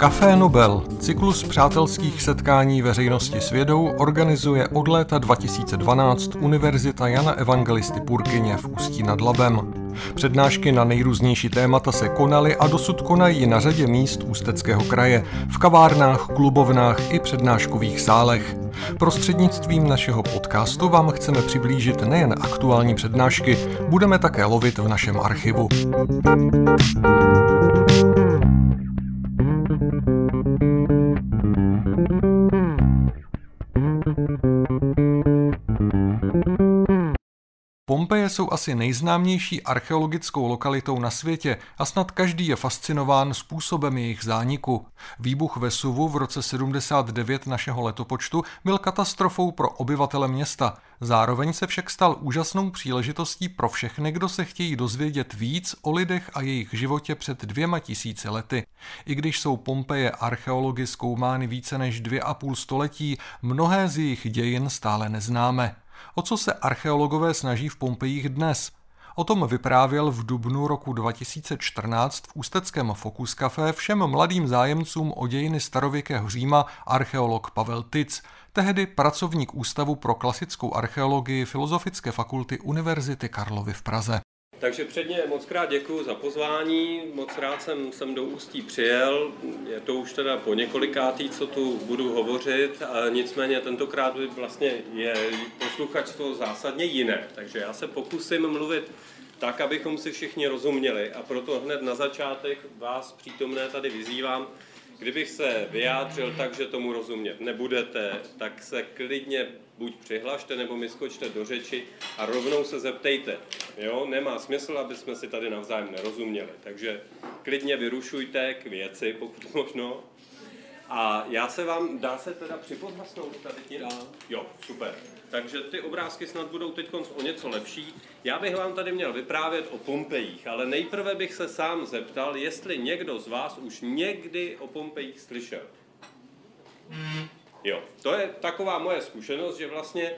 Café Nobel, cyklus přátelských setkání veřejnosti s vědou, organizuje od léta 2012 Univerzita Jana Evangelisty Purkyně v Ústí nad Labem. Přednášky na nejrůznější témata se konaly a dosud konají na řadě míst Ústeckého kraje, v kavárnách, klubovnách i přednáškových sálech. Prostřednictvím našeho podcastu vám chceme přiblížit nejen aktuální přednášky, budeme také lovit v našem archivu. Pompeje jsou asi nejznámější archeologickou lokalitou na světě a snad každý je fascinován způsobem jejich zániku. Výbuch Vesuvu v roce 79 našeho letopočtu byl katastrofou pro obyvatele města. Zároveň se však stal úžasnou příležitostí pro všechny, kdo se chtějí dozvědět víc o lidech a jejich životě před 2000 lety. I když jsou Pompeje archeology zkoumány více než 2,5 století, mnohé z jejich dějin stále neznáme. O co se archeologové snaží v Pompejích dnes? O tom vyprávěl v dubnu roku 2014 v ústeckém Focus Café všem mladým zájemcům o dějiny starověkého Říma archeolog Pavel Titz, tehdy pracovník Ústavu pro klasickou archeologii Filozofické fakulty Univerzity Karlovy v Praze. Takže předně moc krát děkuji za pozvání, moc rád jsem sem do Ústí přijel, je to už teda po několikátý, co tu budu hovořit, nicméně tentokrát vlastně je posluchačstvo zásadně jiné, takže já se pokusím mluvit tak, abychom si všichni rozuměli a proto hned na začátek vás přítomné tady vyzývám, kdybych se vyjádřil tak, že tomu rozumět nebudete, tak se klidně buď přihlašte, nebo mi skočte do řeči a rovnou se zeptejte. Jo? Nemá smysl, aby jsme si tady navzájem nerozuměli. Takže klidně vyrušujte k věci, pokud možno. A já se vám, dá se teda připodhlasnout tady ti dál? Jo, super. Takže ty obrázky snad budou teď o něco lepší. Já bych vám tady měl vyprávět o Pompejích, ale nejprve bych se sám zeptal, jestli někdo z vás už někdy o Pompejích slyšel. Jo, to je taková moje zkušenost, že vlastně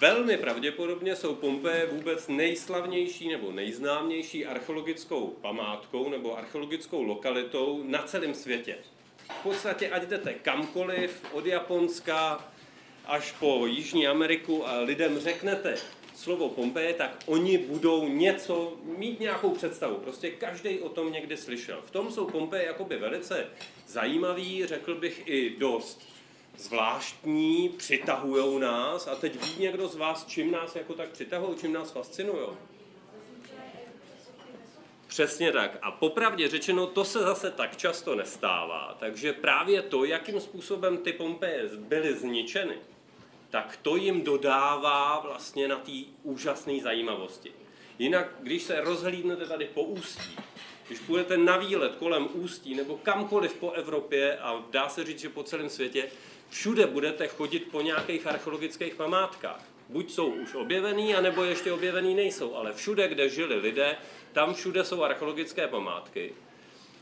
velmi pravděpodobně jsou Pompeje vůbec nejslavnější nebo nejznámější archeologickou památkou nebo archeologickou lokalitou na celém světě. V podstatě, ať jdete kamkoliv, od Japonska až po Jižní Ameriku a lidem řeknete slovo Pompeje, tak oni budou něco, mít nějakou představu. Prostě každý o tom někdy slyšel. V tom jsou Pompeje jakoby velice zajímavý, řekl bych i dost zvláštní, přitahujou nás. A teď ví někdo z vás, čím nás jako tak přitahujou, čím nás fascinujou? Přesně tak. A popravdě řečeno, to se zase tak často nestává. Takže právě to, jakým způsobem ty Pompeje byly zničeny, tak to jim dodává vlastně na té úžasné zajímavosti. Jinak, když se rozhlídnete tady po Ústí, když půjdete na výlet kolem Ústí nebo kamkoliv po Evropě a dá se říct, že po celém světě, všude budete chodit po nějakých archeologických památkách. Buď jsou už objevený, anebo ještě objevený nejsou, ale všude, kde žili lidé, tam všude jsou archeologické památky.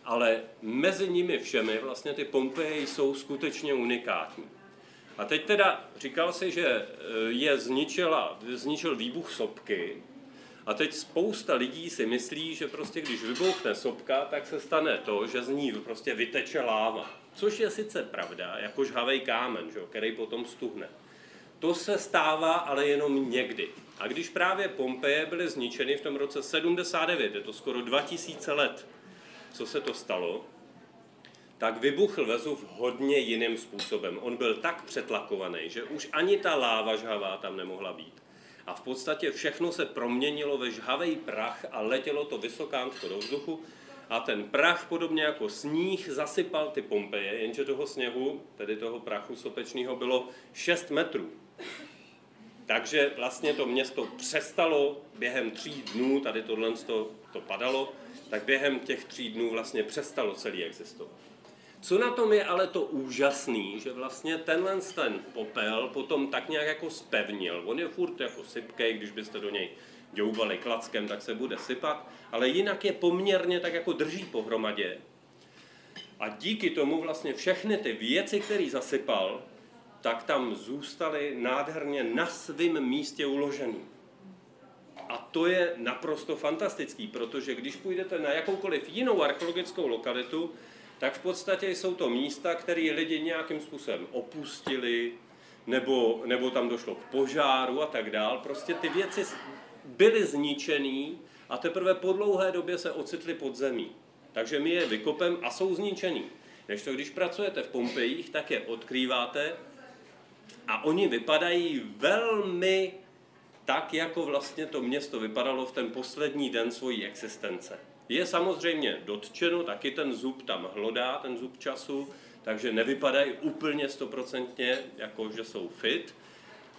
Ale mezi nimi všemi vlastně ty Pompeje jsou skutečně unikátní. A teď teda říkal si, že je zničil výbuch sopky. A teď spousta lidí si myslí, že prostě když vybouchne sopka, tak se stane to, že z ní prostě vyteče láva. Což je sice pravda, jako žhavej kámen, že, který potom stuhne. To se stává ale jenom někdy. A když právě Pompeje byly zničeny v tom roce 79, je to skoro 2000 let, co se to stalo, tak vybuchl Vesuv hodně jiným způsobem. On byl tak přetlakovaný, že už ani ta láva žhavá tam nemohla být. A v podstatě všechno se proměnilo ve žhavej prach a letělo to vysokánsko do vzduchu a ten prach, podobně jako sníh, zasypal ty Pompeje, jenže toho sněhu, tedy toho prachu sopečného, bylo 6 metrů. Takže vlastně to město přestalo během 3 dnů, tady tohle to padalo, tak během těch 3 dnů vlastně přestalo celý existovat. Co na tom je ale to úžasný, že vlastně ten popel potom tak nějak jako spevnil. On je furt jako sypkej, když byste do něj děubali klackem, tak se bude sypat, ale jinak je poměrně tak jako drží pohromadě. A díky tomu vlastně všechny ty věci, které zasypal, tak tam zůstaly nádherně na svém místě uložený. A to je naprosto fantastický, protože když půjdete na jakoukoliv jinou archeologickou lokalitu, tak v podstatě jsou to místa, které lidi nějakým způsobem opustili, nebo tam došlo k požáru a tak dál. Prostě ty věci byly zničený a teprve po dlouhé době se ocitly pod zemí. Takže my je vykopem a jsou zničený. Kdežto když pracujete v Pompejích, tak je odkrýváte a oni vypadají velmi tak, jako vlastně to město vypadalo v ten poslední den svojí existence. Je samozřejmě dotčeno, taky ten zub tam hlodá, ten zub času, takže nevypadají úplně stoprocentně, jako že jsou fit,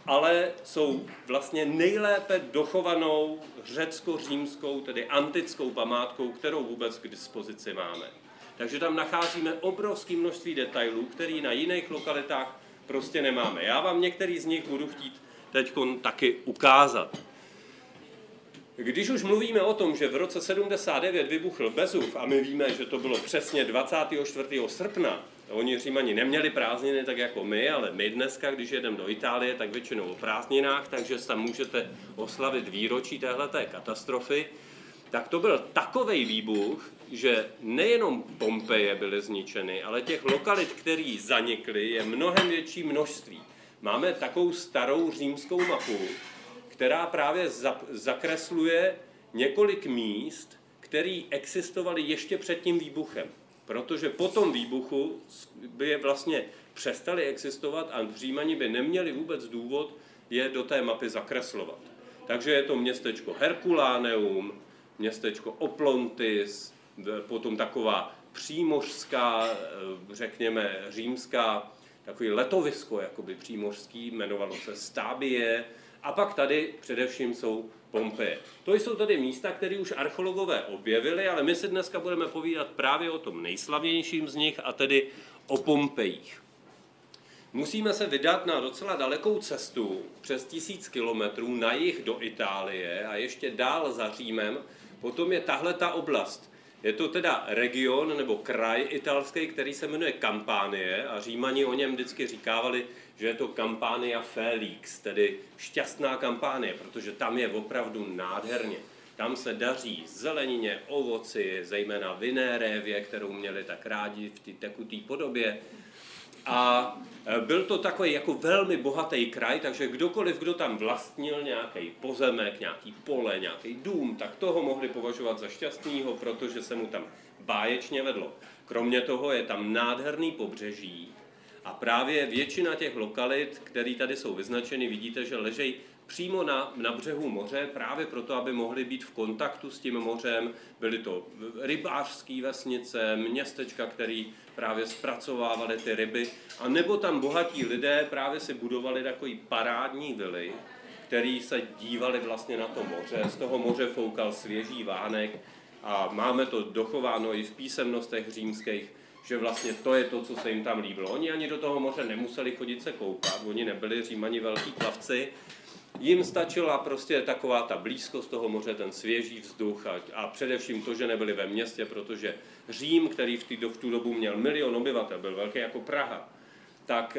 ale jsou vlastně nejlépe dochovanou řecko-římskou, tedy antickou památkou, kterou vůbec k dispozici máme. Takže tam nacházíme obrovské množství detailů, které na jiných lokalitách prostě nemáme. Já vám některý z nich budu chtít teď taky ukázat. Když už mluvíme o tom, že v roce 79 vybuchl Vesuv a my víme, že to bylo přesně 24. srpna, oni Římani neměli prázdniny tak jako my, ale my dneska, když jedeme do Itálie, tak většinou o prázdninách, takže tam můžete oslavit výročí téhleté katastrofy, tak to byl takovej výbuch, že nejenom Pompeje byly zničeny, ale těch lokalit, které zanikly, je mnohem větší množství. Máme takovou starou římskou mapu, která právě zakresluje několik míst, které existovaly ještě před tím výbuchem. Protože po tom výbuchu by je vlastně přestaly existovat a Římani by neměli vůbec důvod je do té mapy zakreslovat. Takže je to městečko Herkuláneum, městečko Oplontis, potom taková přímořská, řekněme římská, takový letovisko jakoby přímořský, jmenovalo se Stábie, a pak tady především jsou Pompeje. To jsou tady místa, které už archeologové objevili, ale my si dneska budeme povídat právě o tom nejslavnějším z nich, a tedy o Pompejích. Musíme se vydat na docela dalekou cestu, přes 1000 kilometrů na jih do Itálie a ještě dál za Římem. Potom je tahle ta oblast. Je to teda region nebo kraj italský, který se jmenuje Kampánie a Římani o něm vždycky říkávali, že je to Campania Felix, tedy šťastná Kampánie, protože tam je opravdu nádherně. Tam se daří zelenině, ovoci, zejména vinné révě, kterou měli tak rádi v té tekutý podobě. A byl to takový jako velmi bohatý kraj, takže kdokoliv, kdo tam vlastnil nějaký pozemek, nějaký pole, nějaký dům, tak toho mohli považovat za šťastného, protože se mu tam báječně vedlo. Kromě toho je tam nádherný pobřeží a právě většina těch lokalit, které tady jsou vyznačeny, vidíte, že ležejí přímo na břehu moře, právě proto, aby mohli být v kontaktu s tím mořem. Byly to rybářské vesnice, městečka, které právě zpracovávaly ty ryby. A nebo tam bohatí lidé právě si budovali takový parádní vily, který se dívali vlastně na to moře. Z toho moře foukal svěží vánek a máme to dochováno i v písemnostech římských, že vlastně to je to, co se jim tam líbilo. Oni ani do toho moře nemuseli chodit se koupat, oni nebyli Římani velký plavci. Jim stačila prostě taková ta blízkost toho moře, ten svěží vzduch a především to, že nebyli ve městě, protože Řím, který v tu dobu měl 1 000 000 obyvatel, byl velký jako Praha, tak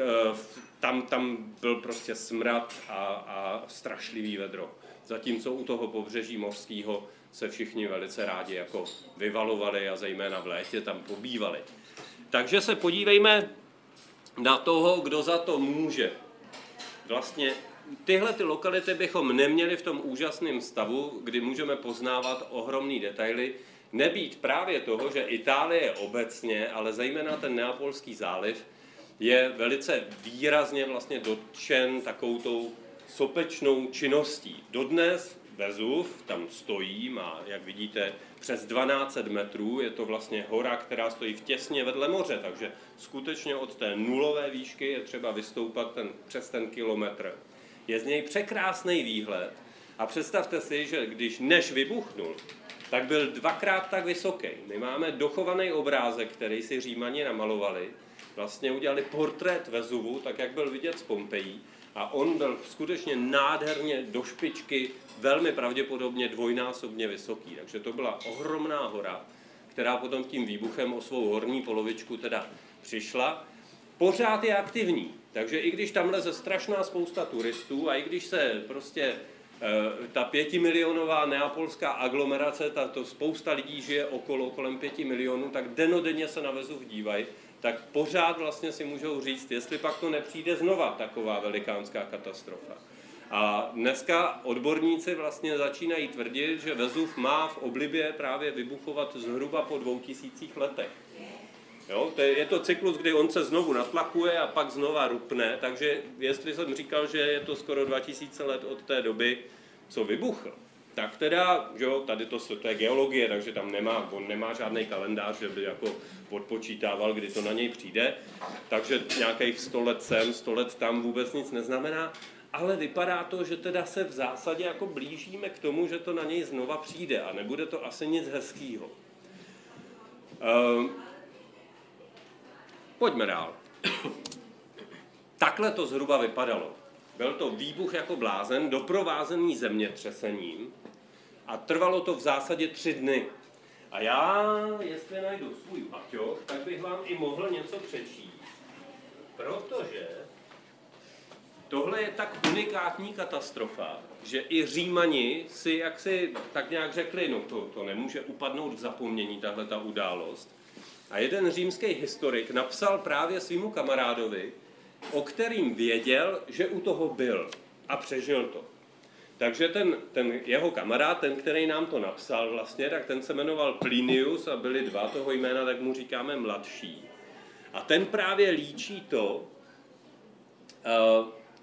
tam byl prostě smrad a strašlivý vedro. Zatímco u toho pobřeží mořského se všichni velice rádi jako vyvalovali a zejména v létě tam pobývali. Takže se podívejme na toho, kdo za to může. Vlastně tyhle ty lokality bychom neměli v tom úžasném stavu, kdy můžeme poznávat ohromné detaily, nebýt právě toho, že Itálie obecně, ale zejména ten Neapolský záliv, je velice výrazně vlastně dotčen takovou tou sopečnou činností. Dodnes Vesuv tam stojí, má, jak vidíte, přes 1200 metrů, je to vlastně hora, která stojí v těsně vedle moře, takže skutečně od té nulové výšky je třeba vystoupat přes ten kilometr. Je z něj překrásný výhled a představte si, že než vybuchnul, tak byl 2x tak vysoký. My máme dochovaný obrázek, který si Římani namalovali. Vlastně udělali portrét Vesuvu, tak jak byl vidět z Pompejí. A on byl skutečně nádherně do špičky, velmi pravděpodobně 2násobně vysoký. Takže to byla ohromná hora, která potom tím výbuchem o svou horní polovičku teda přišla. Pořád je aktivní, takže i když tam leze strašná spousta turistů a i když se prostě Ta 5milionová neapolská aglomerace, to spousta lidí žije kolem 5 milionů, tak denodenně se na Vesuv dívají, tak pořád vlastně si můžou říct, jestli pak to nepřijde znova taková velikánská katastrofa. A dneska odborníci vlastně začínají tvrdit, že Vesuv má v oblibě právě vybuchovat zhruba po 2000 letech. Jo, je to cyklus, kdy on se znovu natlakuje a pak znova rupne, takže jestli jsem říkal, že je to skoro 2000 let od té doby, co vybuchl, tak teda, že jo, tady to je geologie, takže tam on nemá žádný kalendář, že by jako odpočítával, kdy to na něj přijde, takže nějakých 100 let sem, 100 let tam vůbec nic neznamená, ale vypadá to, že teda se v zásadě jako blížíme k tomu, že to na něj znova přijde a nebude to asi nic hezkýho. Pojďme dál. Takhle to zhruba vypadalo. Byl to výbuch jako blázen, doprovázený zemětřesením a trvalo to v zásadě 3 dny. A já, jestli najdu svůj baťoch, tak bych vám i mohl něco přečíst, protože tohle je tak unikátní katastrofa, že i Římani si jaksi tak nějak řekli, no to nemůže upadnout v zapomnění, tahle ta událost. A jeden římský historik napsal právě svýmu kamarádovi, o kterým věděl, že u toho byl a přežil to. Takže ten jeho kamarád, ten, který nám to napsal vlastně, tak ten se jmenoval Plinius a byli 2 toho jména, tak mu říkáme mladší. A ten právě líčí to,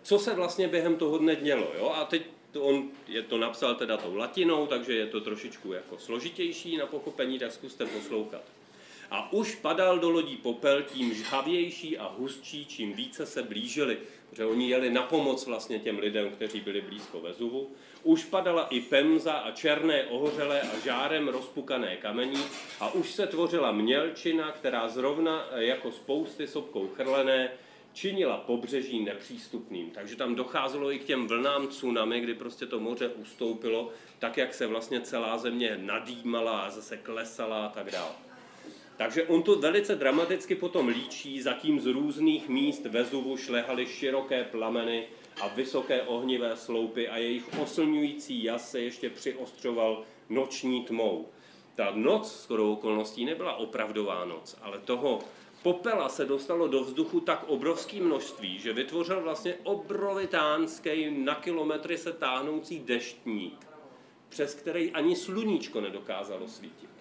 co se vlastně během toho dne dělo. Jo? A teď on je to napsal teda tou latinou, takže je to trošičku jako složitější na pochopení, tak zkuste poslouchat. A už padal do lodí popel, tím žhavější a hustší, čím více se blížili, protože oni jeli na pomoc vlastně těm lidem, kteří byli blízko Vesuvu. Už padala i pemza a černé ohořelé a žárem rozpukané kamení a už se tvořila mělčina, která zrovna jako spousty sopkou chrlené činila pobřeží nepřístupným. Takže tam docházelo i k těm vlnám tsunami, kdy prostě to moře ustoupilo, tak jak se vlastně celá země nadýmala a zase klesala a tak dále. Takže on to velice dramaticky potom líčí, zatím z různých míst Vesuvu šlehaly široké plameny a vysoké ohnivé sloupy a jejich oslňující jas se ještě přiostřoval noční tmou. Ta noc shodou okolností nebyla opravdová noc, ale toho popela se dostalo do vzduchu tak obrovské množství, že vytvořil vlastně obrovitánský na kilometry se táhnoucí deštník, přes který ani sluníčko nedokázalo svítit.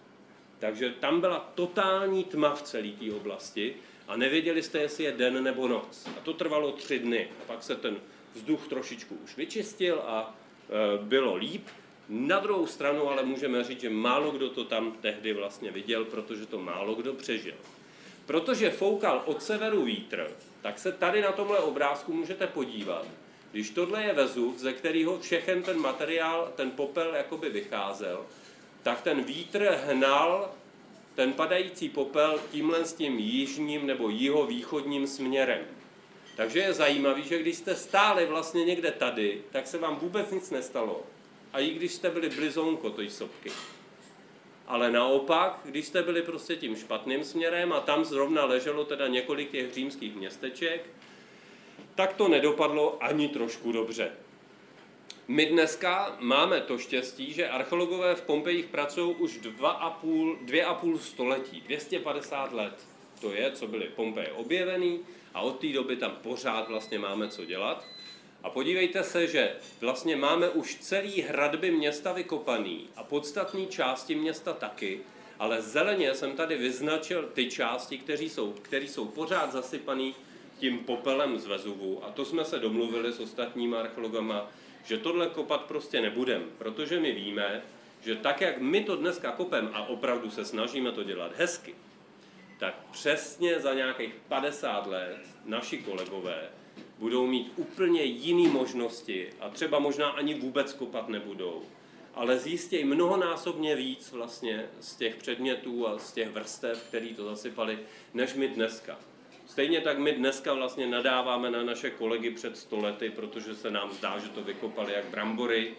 Takže tam byla totální tma v celé té oblasti a nevěděli jste, jestli je den nebo noc. A to trvalo 3 dny. A pak se ten vzduch trošičku už vyčistil a bylo líp. Na druhou stranu ale můžeme říct, že málo kdo to tam tehdy vlastně viděl, protože to málo kdo přežil. Protože foukal od severu vítr, tak se tady na tomhle obrázku můžete podívat. Když tohle je Vesuv, ze kterého všechen ten materiál, ten popel jakoby vycházel, tak ten vítr hnal ten padající popel tímhle s tím jižním nebo jihovýchodním směrem. Takže je zajímavé, že když jste stáli vlastně někde tady, tak se vám vůbec nic nestalo. A i když jste byli blizounko toj sopky. Ale naopak, když jste byli prostě tím špatným směrem a tam zrovna leželo teda několik těch římských městeček, tak to nedopadlo ani trošku dobře. My dneska máme to štěstí, že archeologové v Pompejích pracují už 2,5 století, 250 let. To je, co byly Pompeje objevený a od té doby tam pořád vlastně máme co dělat. A podívejte se, že vlastně máme už celý hradby města vykopaný a podstatné části města taky, ale zeleně jsem tady vyznačil ty části, které jsou pořád zasypané tím popelem z Vesuvu. A to jsme se domluvili s ostatními archeologama, že tohle kopat prostě nebudeme, protože my víme, že tak, jak my to dneska kopeme a opravdu se snažíme to dělat hezky, tak přesně za nějakých 50 let naši kolegové budou mít úplně jiné možnosti a třeba možná ani vůbec kopat nebudou, ale zjistějí mnohonásobně víc vlastně z těch předmětů a z těch vrstev, které to zasypali, než my dneska. Stejně tak my dneska vlastně nadáváme na naše kolegy před 100 lety, protože se nám zdá, že to vykopali jak brambory.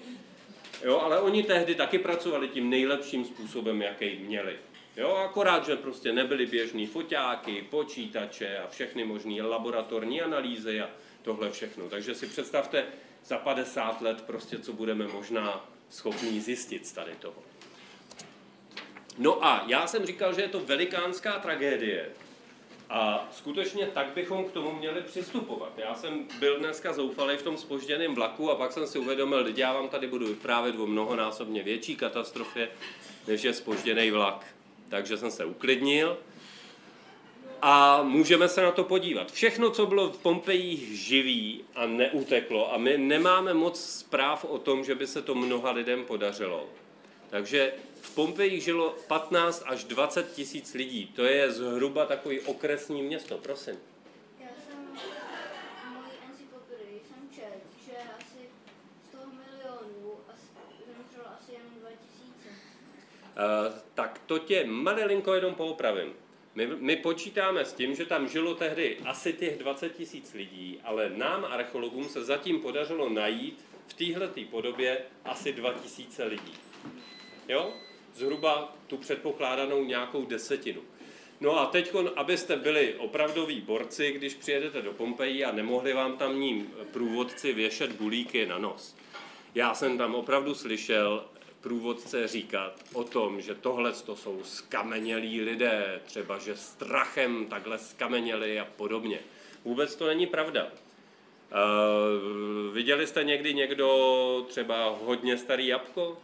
Jo, ale oni tehdy taky pracovali tím nejlepším způsobem, jaký měli. Jo, akorát, že prostě nebyli běžní foťáky, počítače a všechny možné laboratorní analýzy a tohle všechno. Takže si představte za 50 let prostě, co budeme možná schopni zjistit z tady toho. No a já jsem říkal, že je to velikánská tragédie a skutečně tak bychom k tomu měli přistupovat. Já jsem byl dneska zoufalý v tom zpožděném vlaku a pak jsem si uvědomil, že já vám tady budu vyprávět o mnohonásobně větší katastrofě, než je zpožděný vlak. Takže jsem se uklidnil a můžeme se na to podívat. Všechno, co bylo v Pompejích živý a neuteklo, a my nemáme moc zpráv o tom, že by se to mnoha lidem podařilo. Takže v Pompejích žilo 15 až 20 tisíc lidí. To je zhruba takový okresní město. Prosím. Já jsem v mojí encyklopedii jsem četl, že asi 100 milionů zemřelo asi jenom 2 tisíce. Tak to tě malilinko jenom poopravím. My počítáme s tím, že tam žilo tehdy asi těch 20 tisíc lidí, ale nám, archeologům, se zatím podařilo najít v téhletý podobě asi 2 tisíce lidí. Jo? Zhruba tu předpokládanou nějakou desetinu. No a teď, abyste byli opravdoví borci, když přijedete do Pompeji a nemohli vám tamní průvodci věšet bulíky na nos. Já jsem tam opravdu slyšel průvodce říkat o tom, že tohle to jsou skamenělí lidé, třeba že strachem takhle skameněli a podobně. Vůbec to není pravda. Viděli jste někdy někdo třeba hodně starý jabko?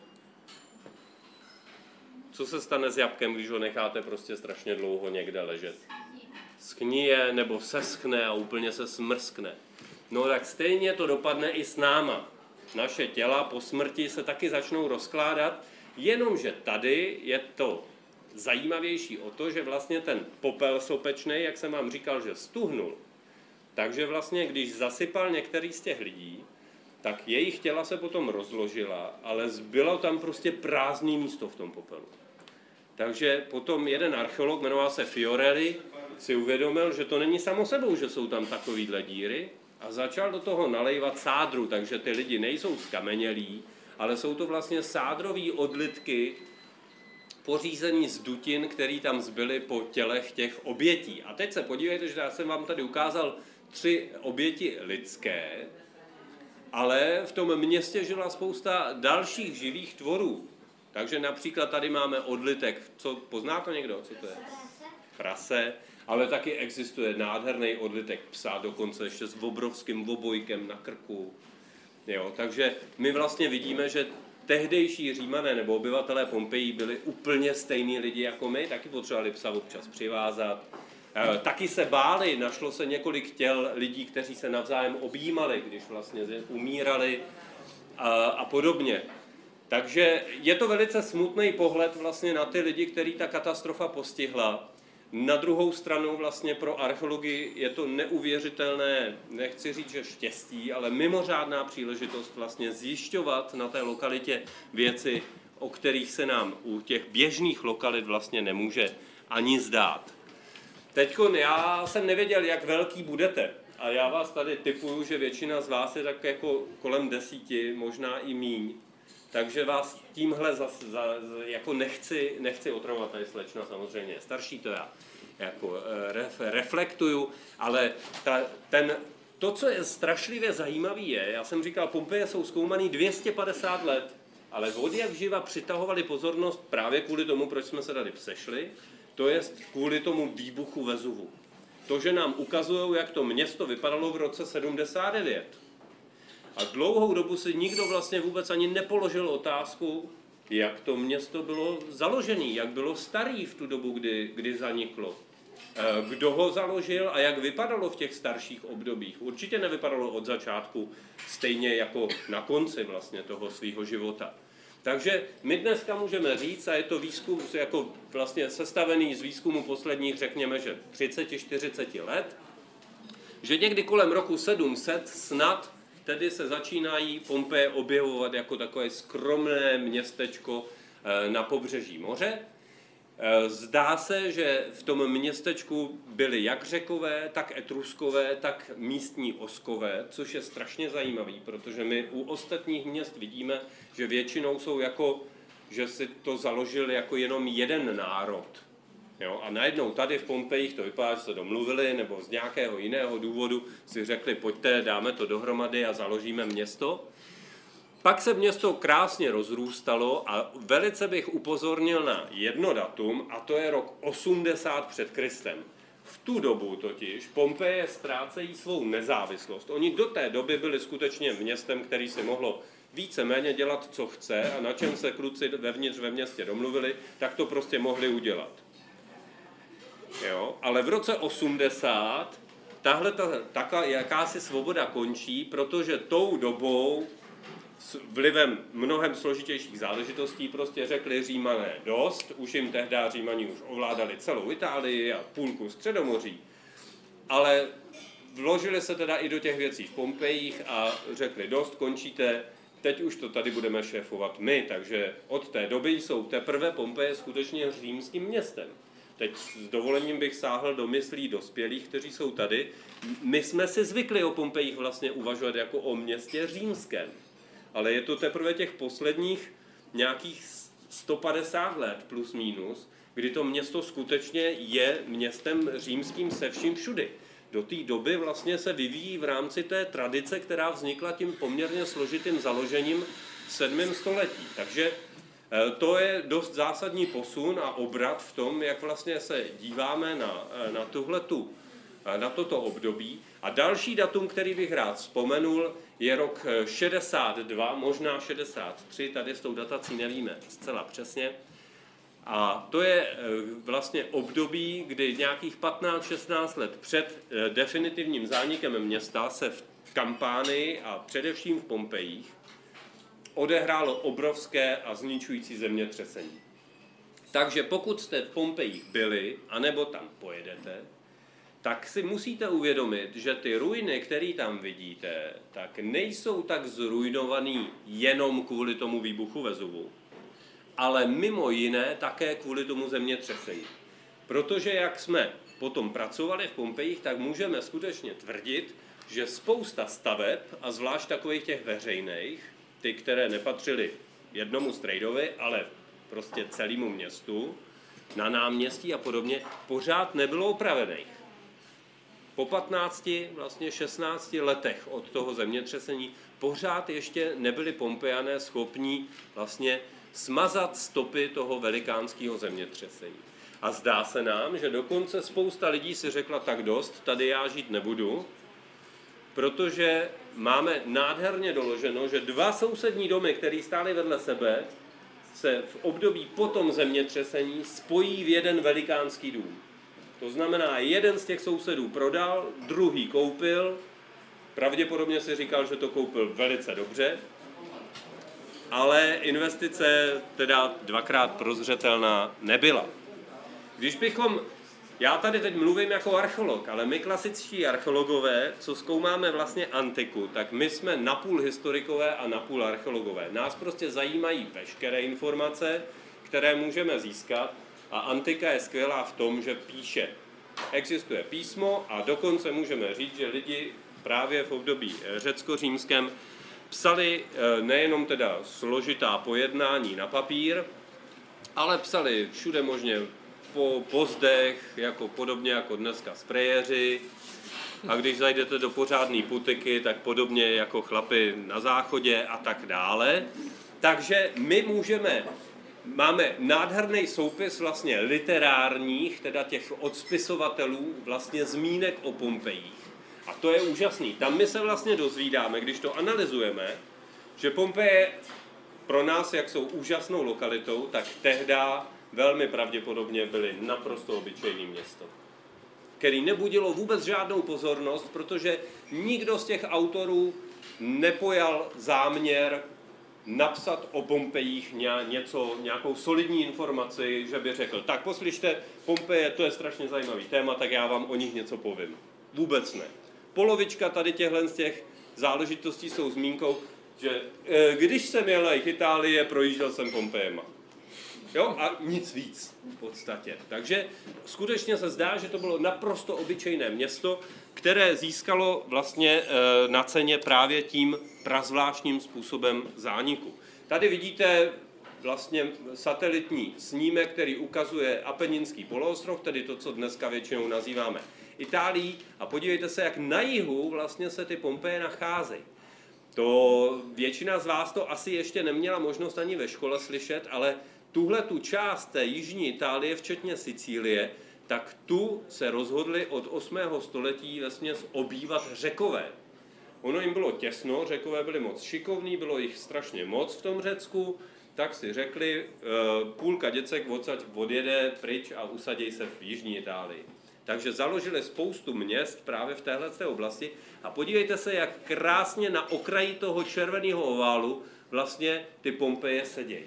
Co se stane s jabkem, když ho necháte prostě strašně dlouho někde ležet? Schníje nebo seschne a úplně se smrskne. No tak stejně to dopadne i s náma. Naše těla po smrti se taky začnou rozkládat, jenomže tady je to zajímavější o to, že vlastně ten popel sopečnej, jak jsem vám říkal, že stuhnul, takže vlastně když zasypal některý z těch lidí, tak jejich těla se potom rozložila, ale zbylo tam prostě prázdné místo v tom popelu. Takže potom jeden archeolog, jmenoval se Fiorelli, si uvědomil, že to není samo sebou, že jsou tam takovýhle díry, a začal do toho nalejvat sádru, takže ty lidi nejsou skamenělí, ale jsou to vlastně sádrový odlitky pořízený z dutin, které tam zbyly po tělech těch obětí. A teď se podívejte, že já jsem vám tady ukázal 3 oběti lidské, ale v tom městě žila spousta dalších živých tvorů. Takže například tady máme odlitek, co, pozná to někdo, co to je? Prase. Ale taky existuje nádherný odlitek psa, dokonce ještě s obrovským obojkem na krku. Jo, takže my vlastně vidíme, že tehdejší Římané nebo obyvatelé Pompeji byli úplně stejní lidi jako my, taky potřebovali psa občas přivázat. Taky se báli, našlo se několik těl lidí, kteří se navzájem objímali, když vlastně umírali a podobně. Takže je to velice smutný pohled vlastně na ty lidi, který ta katastrofa postihla. Na druhou stranu vlastně pro archeologii je to neuvěřitelné, nechci říct, že štěstí, ale mimořádná příležitost vlastně zjišťovat na té lokalitě věci, o kterých se nám u těch běžných lokalit vlastně nemůže ani zdát. Teďkon já jsem nevěděl, jak velký budete a já vás tady tipuju, že většina z vás je tak jako kolem 10, možná i míň. Takže vás tímhle jako nechci otravovat, tady slečna samozřejmě je starší, to já jako reflektuju, ale to, co je strašlivě zajímavé, je, já jsem říkal, Pompeje jsou zkoumaný 250 let, ale odjak živa přitahovaly pozornost právě kvůli tomu, proč jsme se tady sešli, to je kvůli tomu výbuchu Vezuvu. To, že nám ukazují, jak to město vypadalo v roce 79. A dlouhou dobu si nikdo vlastně vůbec ani nepoložil otázku, jak to město bylo založené, jak bylo starý v tu dobu, kdy zaniklo. Kdo ho založil a jak vypadalo v těch starších obdobích. Určitě nevypadalo od začátku stejně jako na konci vlastně toho svého života. Takže my dneska můžeme říct, a je to výzkum jako vlastně sestavený z výzkumu posledních, řekněme, že 30-40 let, že někdy kolem roku 700 snad tedy se začínají Pompeje objevovat jako takové skromné městečko na pobřeží moře. Zdá se, že v tom městečku byly jak Řekové, tak Etruskové, tak místní Oskové, což je strašně zajímavý, protože my u ostatních měst vidíme, že většinou jsou jako, že si to založil jako jenom jeden národ. Jo? A najednou tady v Pompejích to vypadá, že se domluvili, nebo z nějakého jiného důvodu si řekli, pojďte, dáme to dohromady a založíme město. Pak se město krásně rozrůstalo a velice bych upozornil na jedno datum, a to je rok 80 před Kristem. V tu dobu totiž Pompeje ztrácejí svou nezávislost. Oni do té doby byli skutečně městem, který si mohlo víceméně dělat, co chce, a na čem se kluci vevnitř ve městě domluvili, tak to prostě mohli udělat. Jo? Ale v roce 80 tahle jakási svoboda končí, protože tou dobou s vlivem mnohem složitějších záležitostí prostě řekli Římané dost, už jim tehdy Římaní už ovládali celou Itálii a půlku Středomoří, ale vložili se teda i do těch věcí v Pompejích a řekli dost, končíte, teď už to tady budeme šéfovat my, takže od té doby jsou teprve Pompeje skutečně římským městem. Teď s dovolením bych sáhl do myslí dospělých, kteří jsou tady. My jsme si zvykli o Pompejích vlastně uvažovat jako o městě římském. Ale je to teprve těch posledních nějakých 150 let plus minus, kdy to město skutečně je městem římským se vším všudy. Do té doby vlastně se vyvíjí v rámci té tradice, která vznikla tím poměrně složitým založením v 7. století. Takže to je dost zásadní posun a obrat v tom, jak vlastně se díváme na toto období. A další datum, který bych rád vzpomenul, je rok 62, možná 63, tady s tou datací nevíme zcela přesně. A to je vlastně období, kdy nějakých 15-16 let před definitivním zánikem města se v Kampánii a především v Pompejích odehrálo obrovské a zničující zemětřesení. Takže pokud jste v Pompejích byli, anebo tam pojedete, tak si musíte uvědomit, že ty ruiny, které tam vidíte, tak nejsou tak zrujnovaný jenom kvůli tomu výbuchu Vesuvu, ale mimo jiné také kvůli tomu zemětřesení. Protože jak jsme potom pracovali v Pompejích, tak můžeme skutečně tvrdit, že spousta staveb, a zvlášť takových těch veřejných, ty, které nepatřily jednomu strejdovi, ale prostě celému městu, na náměstí a podobně, pořád nebylo opravených. Po 15, vlastně 16 letech od toho zemětřesení pořád ještě nebyli Pompejané schopní vlastně smazat stopy toho velikánského zemětřesení. A zdá se nám, že dokonce spousta lidí si řekla tak dost, tady já žít nebudu, protože máme nádherně doloženo, že dva sousední domy, které stály vedle sebe, se v období po tom zemětřesení spojí v jeden velikánský dům. To znamená, jeden z těch sousedů prodal, druhý koupil, pravděpodobně si říkal, že to koupil velice dobře, ale investice teda dvakrát prozřetelná nebyla. Já tady teď mluvím jako archeolog, ale my klasičtí archeologové, co zkoumáme vlastně antiku, tak my jsme napůl historikové a napůl archeologové. Nás prostě zajímají veškeré informace, které můžeme získat. A antika je skvělá v tom, že píše. Existuje písmo a dokonce můžeme říct, že lidi právě v období řecko-římském psali nejenom teda složitá pojednání na papír, ale psali všude možně po pozdech, jako podobně jako dneska sprejeři. A když zajdete do pořádné butiky, tak podobně jako chlapi na záchodě a tak dále. Takže my máme nádherný soupis vlastně literárních, teda těch odspisovatelů, vlastně zmínek o Pompejích. A to je úžasný. Tam my se vlastně dozvídáme, když to analyzujeme, že Pompeje pro nás, jak jsou úžasnou lokalitou, tak tehdy velmi pravděpodobně byly naprosto obyčejné město, který nebudilo vůbec žádnou pozornost, protože nikdo z těch autorů nepojal záměr napsat o Pompejích nějakou solidní informaci, že by řekl, tak poslyšte, Pompeje, to je strašně zajímavý téma, tak já vám o nich něco povím. Vůbec ne. Polovička tady těchhle z těch záležitostí jsou zmínkou, že když jsem jel k Itálii, projížděl jsem Pompejema. Jo? A nic víc v podstatě. Takže skutečně se zdá, že to bylo naprosto obyčejné město, které získalo vlastně na ceně právě tím prazvláštním způsobem zániku. Tady vidíte vlastně satelitní snímek, který ukazuje Apeninský poloostrov, tedy to, co dneska většinou nazýváme Itálií. A podívejte se, jak na jihu vlastně se ty Pompeje nacházejí. To většina z vás to asi ještě neměla možnost ani ve škole slyšet, ale tuhle tu část té jižní Itálie, včetně Sicílie, tak tu se rozhodli od 8. století vesměs obývat Řekové. Ono jim bylo těsno, Řekové byli moc šikovní, bylo jich strašně moc v tom Řecku, tak si řekli, půlka děcek odsaď odjede pryč a usaděj se v jižní Itálii. Takže založili spoustu měst právě v téhleté oblasti a podívejte se, jak krásně na okraji toho červeného oválu vlastně ty Pompeje sedějí.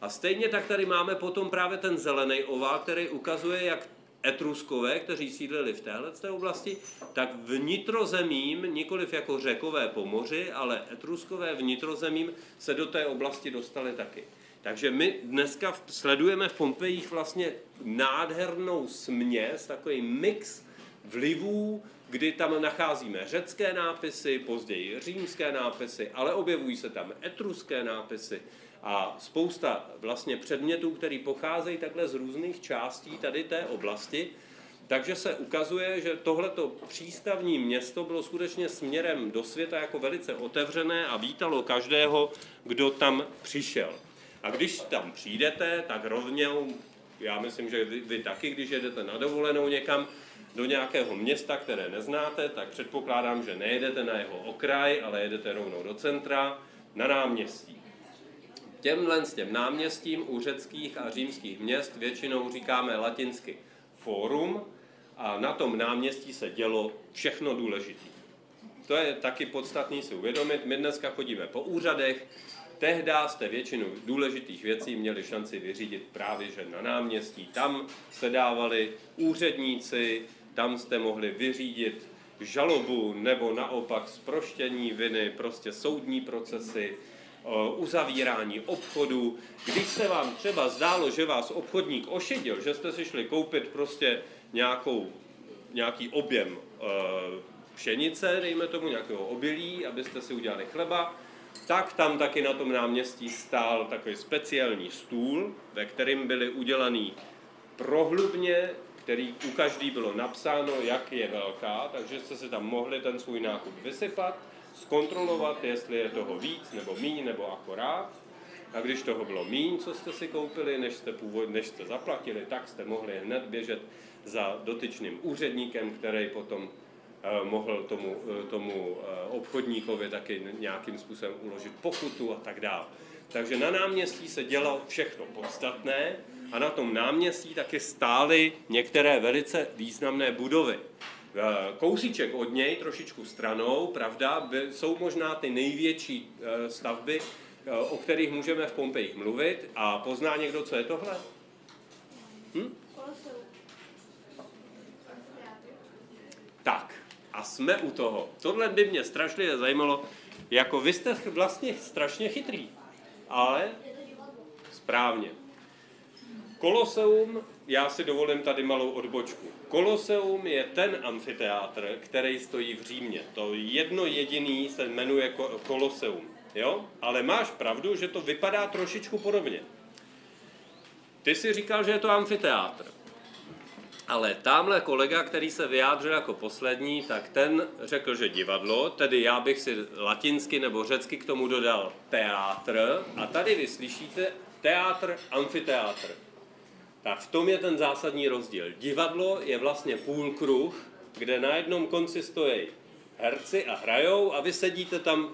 A stejně tak tady máme potom právě ten zelený ovál, který ukazuje, jak Etruskové, kteří sídlili v téhleté oblasti, tak vnitrozemím, nikoliv jako Řekové po moři, ale Etruskové vnitrozemím se do té oblasti dostali taky. Takže my dneska sledujeme v Pompejích vlastně nádhernou směs, takový mix vlivů, kdy tam nacházíme řecké nápisy, později římské nápisy, ale objevují se tam etruské nápisy a spousta vlastně předmětů, které pocházejí takhle z různých částí tady té oblasti. Takže se ukazuje, že tohleto přístavní město bylo skutečně směrem do světa jako velice otevřené a vítalo každého, kdo tam přišel. A když tam přijdete, tak rovnou, já myslím, že vy taky, když jedete na dovolenou někam do nějakého města, které neznáte, tak předpokládám, že nejedete na jeho okraj, ale jedete rovnou do centra, na náměstí. Těm náměstím u řeckých a římských měst většinou říkáme latinsky fórum a na tom náměstí se dělo všechno důležité. To je taky podstatný si uvědomit. My dneska chodíme po úřadech, tehdy jste většinu důležitých věcí měli šanci vyřídit právě že na náměstí. Tam se dávali úředníci, tam jste mohli vyřídit žalobu nebo naopak zproštění viny, prostě soudní procesy, uzavírání obchodu. Když se vám třeba zdálo, že vás obchodník ošidil, že jste si šli koupit prostě nějaký objem pšenice, dejme tomu nějakého obilí, abyste si udělali chleba, tak tam taky na tom náměstí stál takový speciální stůl, ve kterém byly udělaný prohlubně, který u každý bylo napsáno, jak je velká, takže jste si tam mohli ten svůj nákup vysypat, zkontrolovat, jestli je toho víc, nebo míň, nebo akorát. A když toho bylo míň, co jste si koupili, než jste zaplatili, tak jste mohli hned běžet za dotyčným úředníkem, který potom mohl tomu obchodníkovi taky nějakým způsobem uložit pokutu a tak dále. Takže na náměstí se dělo všechno podstatné a na tom náměstí taky stály některé velice významné budovy. Kousíček od něj, trošičku stranou, pravda, jsou možná ty největší stavby, o kterých můžeme v Pompejích mluvit. A pozná někdo, co je tohle? Tak. A jsme u toho. Tohle by mě strašlivě zajímalo, jako vy jste vlastně strašně chytrý, ale správně. Koloseum, já si dovolím tady malou odbočku. Koloseum je ten amfiteátr, který stojí v Římě. To jedno jediný se jmenuje Koloseum. Jo? Ale máš pravdu, že to vypadá trošičku podobně. Ty jsi říkal, že je to amfiteátr. Ale tamhle kolega, který se vyjádřil jako poslední, tak ten řekl, že divadlo, tedy já bych si latinsky nebo řecky k tomu dodal teátr a tady vy slyšíte teátr, amfiteátr. Tak v tom je ten zásadní rozdíl. Divadlo je vlastně půlkruh, kde na jednom konci stojí herci a hrajou a vy sedíte tam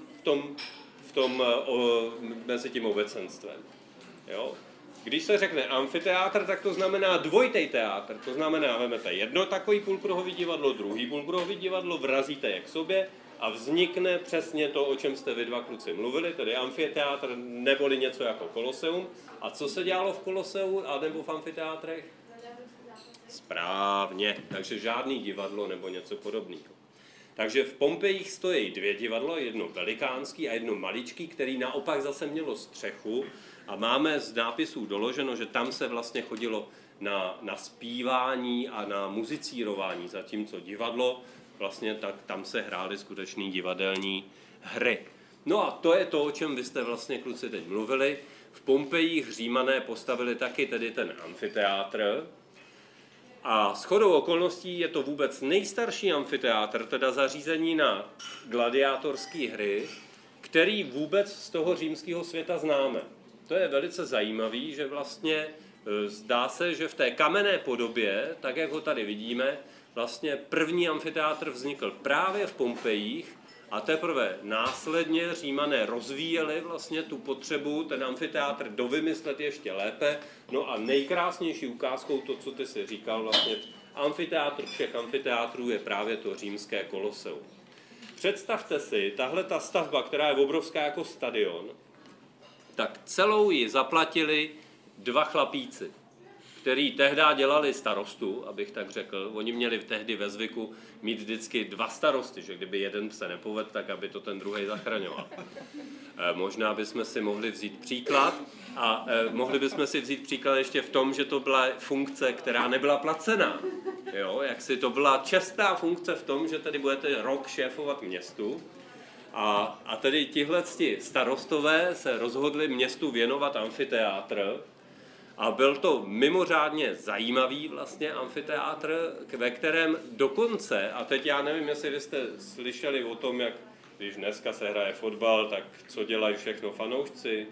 mezi tím obecenstvem. Jo? Když se řekne amfiteátr, tak to znamená dvojitý teátr. To znamená, vezmete jedno takový půlkruhový divadlo, druhý půlkruhový divadlo, vrazíte je k sobě a vznikne přesně to, o čem jste vy dva kluci mluvili, tedy amfiteátr neboli něco jako Koloseum. A co se dělalo v Koloseu a nebo v amfiteátrech? Správně, takže žádný divadlo nebo něco podobného. Takže v Pompejích stojí dvě divadlo, jedno velikánský a jedno maličký, který naopak zase mělo střechu. A máme z nápisů doloženo, že tam se vlastně chodilo na zpívání a na muzicírování, zatímco divadlo, vlastně tak tam se hrály skutečné divadelní hry. No a to je to, o čem vy jste vlastně kluci teď mluvili. V Pompejích Římané postavili taky tedy ten amfiteátr. A shodou okolností je to vůbec nejstarší amfiteátr, teda zařízení na gladiátorské hry, který vůbec z toho římského světa známe. To je velice zajímavé, že vlastně zdá se, že v té kamenné podobě, tak jak ho tady vidíme, vlastně první amfiteátr vznikl právě v Pompejích a teprve následně Římané rozvíjeli vlastně tu potřebu ten amfiteátr dovymyslet ještě lépe. No a nejkrásnější ukázkou to, co ty si říkal, vlastně amfiteátr všech amfiteátrů je právě to římské koloseum. Představte si, tahle ta stavba, která je obrovská jako stadion, tak celou ji zaplatili dva chlapíci, který tehdy dělali starostu, abych tak řekl. Oni měli tehdy ve zvyku mít vždycky dva starosty, že kdyby jeden se nepovedl, tak aby to ten druhý zachraňoval. Možná bychom si mohli vzít příklad a mohli bychom si vzít příklad ještě v tom, že to byla funkce, která nebyla placená. Jo, jak si to byla čestná funkce v tom, že tady budete rok šéfovat městu. A tedy tihleti starostové se rozhodli městu věnovat amfiteátr a byl to mimořádně zajímavý vlastně amfiteátr, ve kterém dokonce, a teď já nevím, jestli vy jste slyšeli o tom, jak když dneska se hraje fotbal, tak co dělají všechno fanoušci,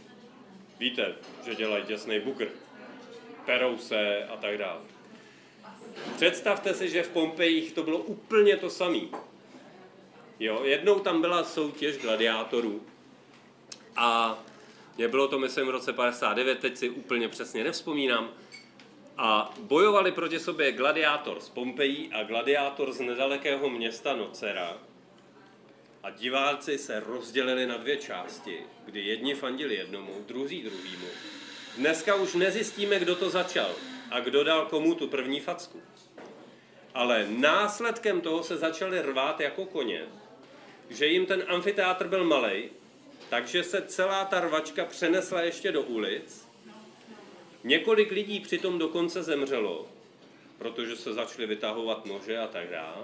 víte, že dělají těsný bukr, perou se a tak dále. Představte si, že v Pompejích to bylo úplně to samé. Jo, jednou tam byla soutěž gladiátorů a bylo to, myslím, v roce 59, teď si úplně přesně nevzpomínám. A bojovali proti sobě gladiátor z Pompejí a gladiátor z nedalekého města Nocera. A diváci se rozdělili na dvě části, kdy jedni fandili jednomu, druzí druhému. Dneska už nezjistíme, kdo to začal a kdo dal komu tu první facku. Ale následkem toho se začali rvát jako koně, že jim ten amfiteátr byl malej, takže se celá ta rvačka přenesla ještě do ulic. Několik lidí přitom dokonce zemřelo, protože se začaly vytahovat nože a tak dále.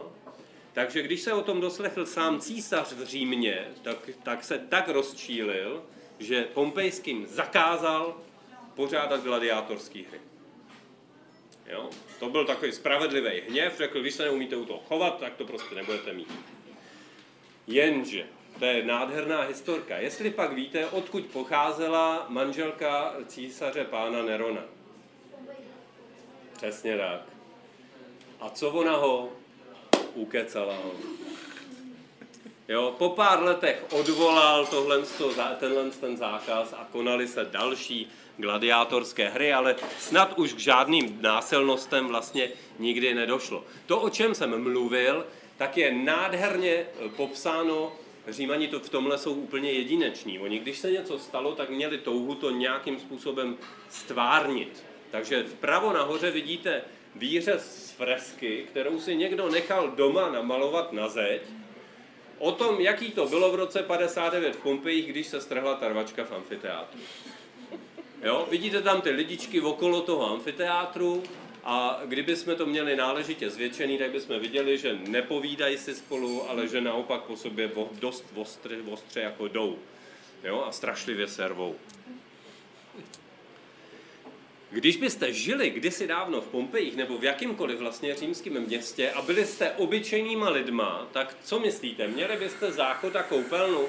Takže když se o tom doslechl sám císař v Římě, tak se tak rozčílil, že pompejským zakázal pořádat gladiátorský hry. Jo? To byl takový spravedlivý hněv, řekl, když se neumíte u toho chovat, tak to prostě nebudete mít. Jenže, to je nádherná historka, jestli pak víte, odkud pocházela manželka císaře pána Nerona. Přesně tak. A co ona ho? Ukecala ho. Jo, po pár letech odvolal tenhle zákaz a konaly se další gladiátorské hry, ale snad už k žádným násilnostem vlastně nikdy nedošlo. To, o čem jsem mluvil, tak je nádherně popsáno, Římani to v tomhle jsou úplně jedineční. Oni, když se něco stalo, tak měli touhu to nějakým způsobem stvárnit. Takže vpravo nahoře vidíte výřez z fresky, kterou si někdo nechal doma namalovat na zeď, o tom, jaký to bylo v roce 59 v Pompejích, když se strhla ta rvačka v amfiteátru. Jo? Vidíte tam ty lidičky okolo toho amfiteátru a kdyby jsme to měli náležitě zvětšený, tak bychom viděli, že nepovídají si spolu, ale že naopak po sobě dost ostře jako jdou. Jo? A strašlivě servou. Když byste žili kdysi dávno v Pompejích nebo v jakýmkoliv vlastně římském městě a byli jste obyčejnýma lidma, tak co myslíte, měli byste záchod a koupelnu?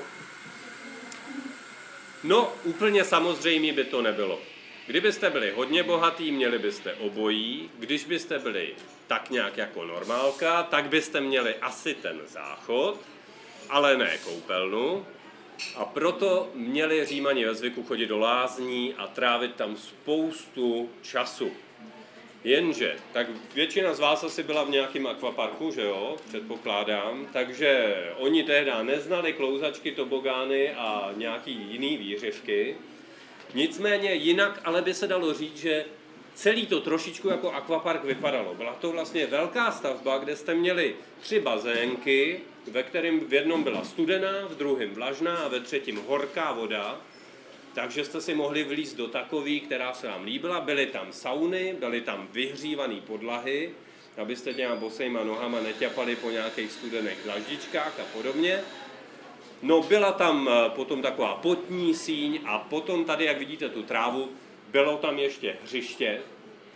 No, úplně samozřejmě by to nebylo. Kdybyste byli hodně bohatí, měli byste obojí. Když byste byli tak nějak jako normálka, tak byste měli asi ten záchod, ale ne koupelnu. A proto měli Římani ve zvyku chodit do lázní a trávit tam spoustu času. Jenže, tak většina z vás asi byla v nějakém akvaparku, že jo, předpokládám, takže oni tehdy neznali klouzačky, tobogány a nějaký jiný výřivky. Nicméně jinak ale by se dalo říct, že celý to trošičku jako akvapark vypadalo. Byla to vlastně velká stavba, kde jste měli tři bazénky, ve kterém v jednom byla studená, v druhém vlažná a ve třetím horká voda. Takže jste si mohli vlízt do takový, která se vám líbila. Byly tam sauny, byly tam vyhřívané podlahy, abyste těma bosejma nohama neťapali po nějakých studených dlaždičkách a podobně. No byla tam potom taková potní síň a potom tady, jak vidíte tu trávu, bylo tam ještě hřiště,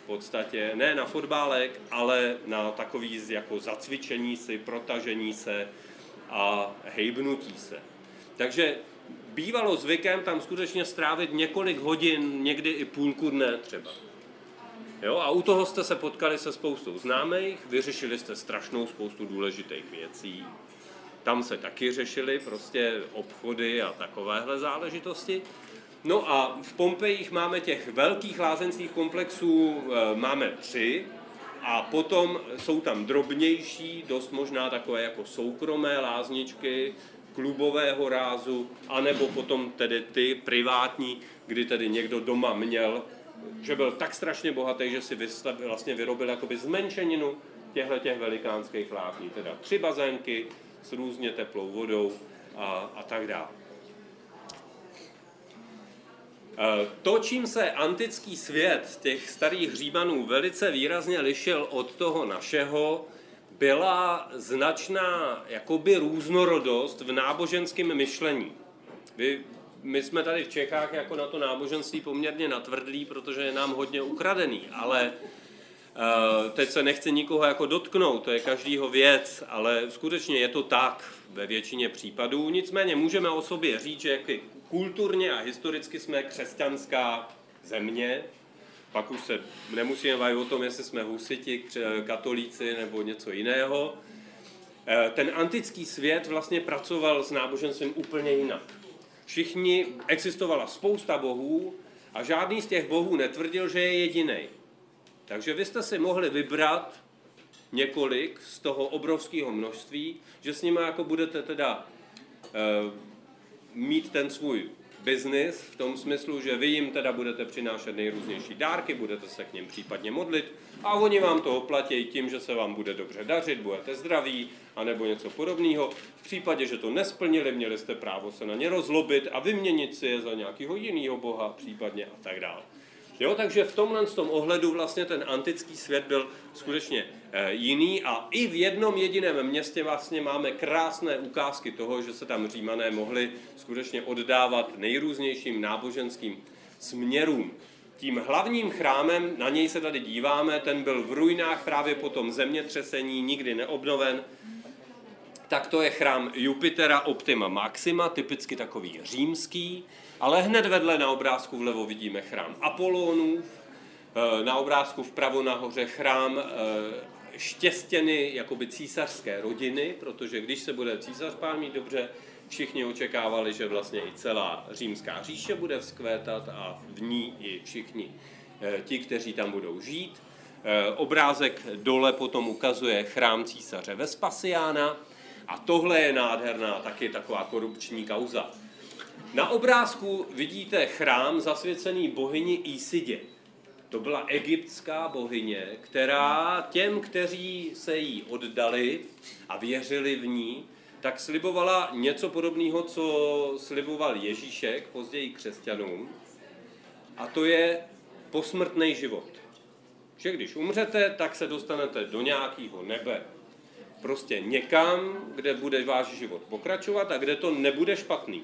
v podstatě ne na fotbálek, ale na takový jako zacvičení si, protažení se a hejbnutí se. Takže bývalo zvykem tam skutečně strávit několik hodin, někdy i půlku dne třeba. Jo, a u toho jste se potkali se spoustou známých, vyřešili jste strašnou spoustu důležitých věcí. Tam se taky řešily prostě obchody a takovéhle záležitosti. No a v Pompejích máme těch velkých lázeňských komplexů, máme 3 a potom jsou tam drobnější, dost možná takové jako soukromé lázničky, klubového rázu, anebo potom tedy ty privátní, kdy tedy někdo doma měl, že byl tak strašně bohatý, že si vlastně vyrobil jakoby zmenšeninu těchto velikánských lázní, teda 3 bazénky s různě teplou vodou a tak dále. To, čím se antický svět těch starých Římanů velice výrazně lišil od toho našeho, byla značná jakoby různorodost v náboženském myšlení. My jsme tady v Čechách jako na to náboženství poměrně natvrdlí, protože je nám hodně ukradený, ale teď se nechci nikoho jako dotknout, to je každýho věc, ale skutečně je to tak ve většině případů. Nicméně můžeme o sobě říct, že kulturně a historicky jsme křesťanská země, pak už se nemusíme bavit o tom, jestli jsme husiti, katolíci nebo něco jiného. Ten antický svět vlastně pracoval s náboženstvím úplně jinak. Všichni, existovala spousta bohů a žádný z těch bohů netvrdil, že je jediný. Takže vy jste si mohli vybrat několik z toho obrovského množství, že s nimi jako budete teda mít ten svůj biznis v tom smyslu, že vy jim teda budete přinášet nejrůznější dárky, budete se k nim případně modlit a oni vám to oplatí tím, že se vám bude dobře dařit, budete zdraví anebo něco podobného. V případě, že to nesplnili, měli jste právo se na ně rozlobit a vyměnit si je za nějakého jiného boha případně a tak dále. Jo, takže v tomhle tom ohledu vlastně ten antický svět byl skutečně jiný a i v jednom jediném městě vlastně máme krásné ukázky toho, že se tam Římané mohli skutečně oddávat nejrůznějším náboženským směrům. Tím hlavním chrámem, na něj se tady díváme, ten byl v ruinách právě po tom zemětřesení, nikdy neobnoven, tak to je chrám Jupitera Optima Maxima, typicky takový římský, ale hned vedle na obrázku vlevo vidíme chrám Apolonův, na obrázku vpravo nahoře chrám štěstěny jakoby císařské rodiny, protože když se bude císař pán mít dobře, všichni očekávali, že vlastně i celá římská říše bude vzkvétat a v ní i všichni ti, kteří tam budou žít. Obrázek dole potom ukazuje chrám císaře Vespasiana a tohle je nádherná taky taková korupční kauza. Na obrázku vidíte chrám zasvěcený bohyni Isidě. To byla egyptská bohyně, která těm, kteří se jí oddali a věřili v ní, tak slibovala něco podobného, co sliboval Ježíšek, později křesťanům. A to je posmrtný život. Že když umřete, tak se dostanete do nějakého nebe. Prostě někam, kde bude váš život pokračovat a kde to nebude špatný.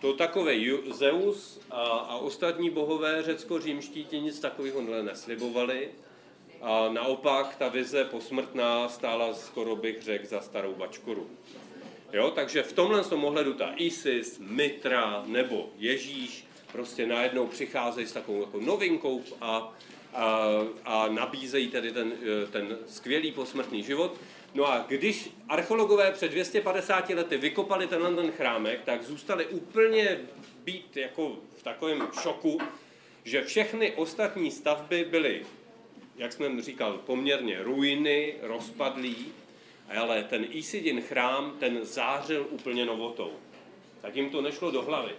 To takovej Zeus a ostatní bohové řecko-římští ti nic takového neslibovali. A naopak ta vize posmrtná stála skoro bych řekl za starou bačkoru. Jo, takže v tomhle z toho ohledu ta Isis, Mitra nebo Ježíš prostě najednou přicházejí s takovou jako novinkou a nabízejí tedy ten skvělý posmrtný život. No a když archeologové před 250 lety vykopali ten chrámek, tak zůstali úplně být jako v takovém šoku, že všechny ostatní stavby byly, jak jsem říkal, poměrně ruiny, rozpadlý, ale ten Isidin chrám, ten zářil úplně novotou. Tak jim to nešlo do hlavy.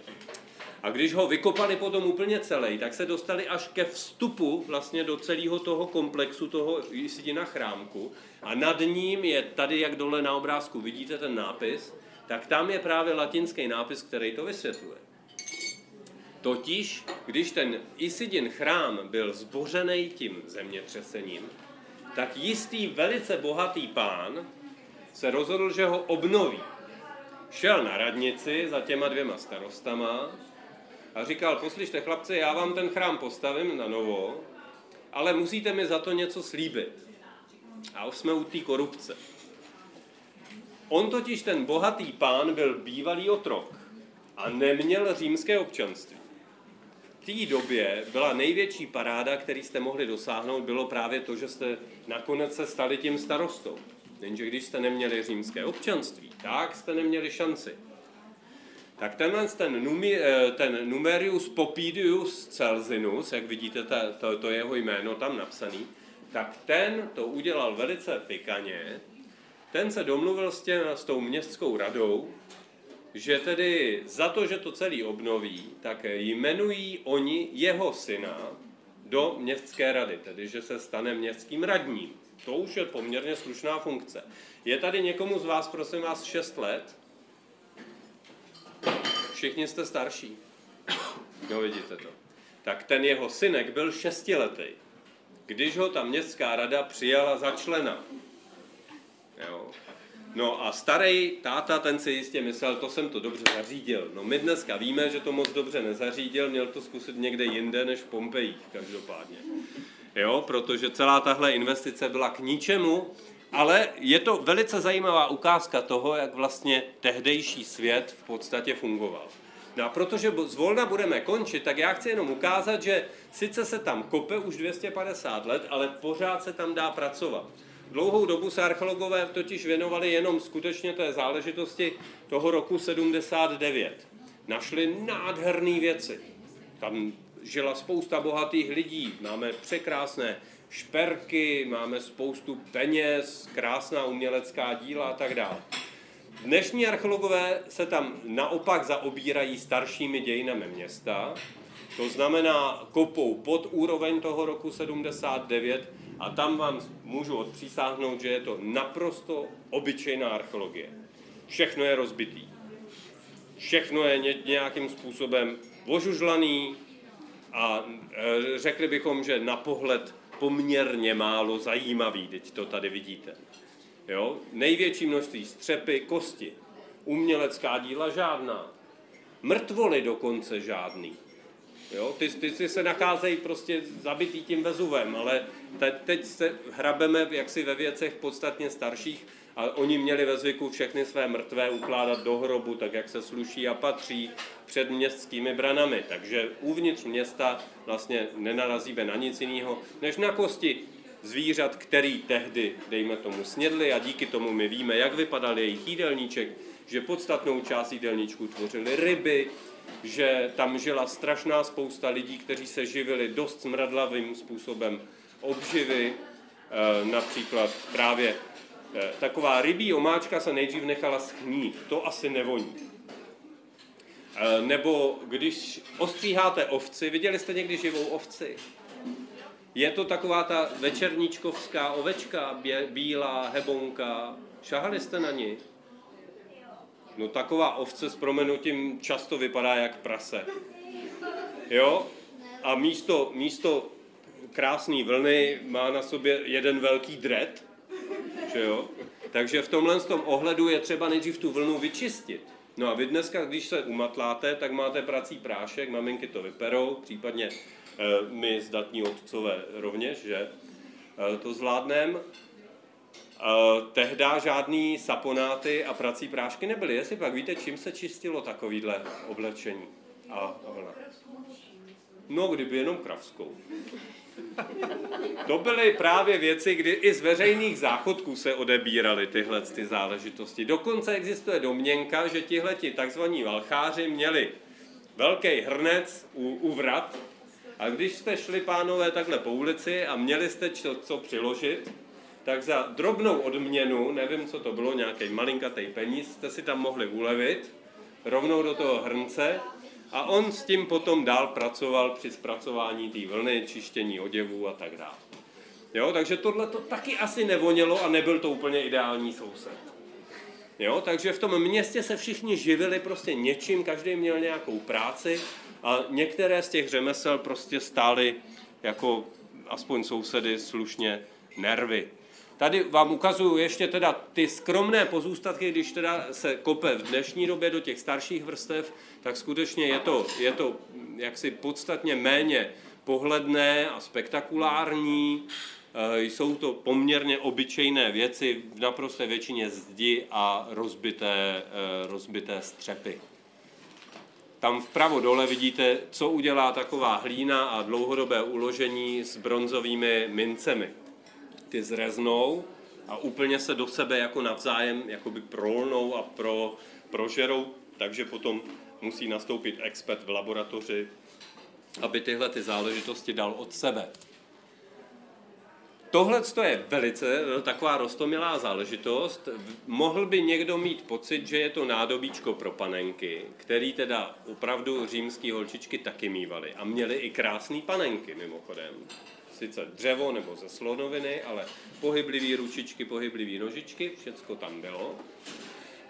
A když ho vykopali potom úplně celý, tak se dostali až ke vstupu vlastně do celého toho komplexu, toho Isidina chrámku. A nad ním je tady, jak dole na obrázku vidíte ten nápis, tak tam je právě latinský nápis, který to vysvětluje. Totiž, když ten Isidin chrám byl zbořený tím zemětřesením, tak jistý velice bohatý pán se rozhodl, že ho obnoví. šel na radnici za těma dvěma starostama a říkal, poslyšte chlapci, já vám ten chrám postavím na novo, ale musíte mi za to něco slíbit. A už jsme u té korupce. On totiž, ten bohatý pán, byl bývalý otrok a neměl římské občanství. V té době byla největší paráda, který jste mohli dosáhnout, bylo právě to, že jste nakonec se stali tím starostou. Jenže když jste neměli římské občanství, tak jste neměli šanci. Tak tenhle ten Numerius Popidius Celsinus, jak vidíte to jeho jméno tam napsaný, tak ten to udělal velice pikaně. Ten se domluvil s tou městskou radou, že tedy za to, že to celý obnoví, tak jmenují oni jeho syna do městské rady, tedy že se stane městským radním. To už je poměrně slušná funkce. Je tady někomu z vás, prosím vás, 6 let? Všichni jste starší. No, vidíte to. Tak ten jeho synek byl 6letý, když ho ta městská rada přijala za člena. Jo. No a starý táta, ten si jistě myslel, to jsem to dobře zařídil. No my dneska víme, že to moc dobře nezařídil, měl to zkusit někde jinde než v Pompejích každopádně. Jo, protože celá tahle investice byla k ničemu, ale je to velice zajímavá ukázka toho, jak vlastně tehdejší svět v podstatě fungoval. No a protože zvolna budeme končit, tak já chci jenom ukázat, že sice se tam kope už 250 let, ale pořád se tam dá pracovat. Dlouhou dobu se archeologové totiž věnovali jenom skutečně té záležitosti toho roku 79. Našli nádherné věci. Tam žila spousta bohatých lidí, máme překrásné šperky, máme spoustu peněz, krásná umělecká díla a tak dále. Dnešní archeologové se tam naopak zaobírají staršími dějinami města, to znamená kopou pod úroveň toho roku 79 a tam vám můžu odpřísáhnout, že je to naprosto obyčejná archeologie. Všechno je rozbitý, všechno je nějakým způsobem ožužlaný a řekli bychom, že na pohled poměrně málo zajímavý, teď to tady vidíte. Jo? Největší množství střepy, kosti, umělecká díla žádná, mrtvoly dokonce žádný. Jo? Ty se nacházejí prostě zabitý tím Vesuvem, ale teď se hrabeme jaksi ve věcech podstatně starších a oni měli ve zvyku všechny své mrtvé ukládat do hrobu, tak jak se sluší a patří, před městskými branami. Takže uvnitř města vlastně nenarazíme na nic jiného, než na kosti zvířat, který tehdy, dejme tomu, snědli a díky tomu my víme, jak vypadal jejich jídelníček, že podstatnou část jídelníčku tvořily ryby, že tam žila strašná spousta lidí, kteří se živili dost smradlavým způsobem obživy, například právě taková rybí omáčka se nejdřív nechala schnít, to asi nevoní. Nebo když ostříháte ovci, viděli jste někdy živou ovci? Je to taková ta večerníčkovská ovečka, bílá, hebonka, šahali jste na ní? No taková ovce s promenutím často vypadá jak prase. Jo? A místo krásné vlny má na sobě jeden velký dret, že jo? Takže v tomhle ohledu je třeba nejdřív tu vlnu vyčistit. No a vy dneska, když se umatláte, tak máte prací prášek, maminky to vyperou, případně my zdatní otcové rovněž, že to zvládneme. Tehdy žádný saponáty a prací prášky nebyly. Jestli pak víte, čím se čistilo takovýhle oblečení? No, kdyby jenom kravskou. To byly právě věci, kdy i z veřejných záchodků se odebíraly tyhle ty záležitosti. Dokonce existuje domněnka, že tihleti takzvaní valcháři měli velký hrnec u vrat a když jste šli, pánové, takhle po ulici a měli jste co přiložit, tak za drobnou odměnu, nevím, co to bylo, nějaký malinkatý peníz, jste si tam mohli ulevit rovnou do toho hrnce a on s tím potom dál pracoval při zpracování té vlny, čištění oděvů a tak dále. Jo, takže tohle to taky asi nevonělo a nebyl to úplně ideální soused. Jo, takže v tom městě se všichni živili prostě něčím, každý měl nějakou práci a některé z těch řemesel prostě stály jako aspoň sousedy slušně nervy. Tady vám ukazuju ještě teda ty skromné pozůstatky, když teda se kope v dnešní době do těch starších vrstev, tak skutečně je to jaksi podstatně méně pohledné a spektakulární. Jsou to poměrně obyčejné věci, v naprosté většině zdi a rozbité střepy. Tam vpravo dole vidíte, co udělá taková hlína a dlouhodobé uložení s bronzovými mincemi. Ty zreznou a úplně se do sebe jako navzájem jakoby prolnou a prožerou, takže potom musí nastoupit expert v laboratoři, aby tyhle ty záležitosti dal od sebe. Tohle je velice taková roztomilá záležitost. Mohl by někdo mít pocit, že je to nádobíčko pro panenky, který teda opravdu římský holčičky taky mývaly a měly i krásné panenky mimochodem. Sice dřevo nebo ze slonoviny, ale pohyblivé ručičky, pohyblivé nožičky, všecko tam bylo.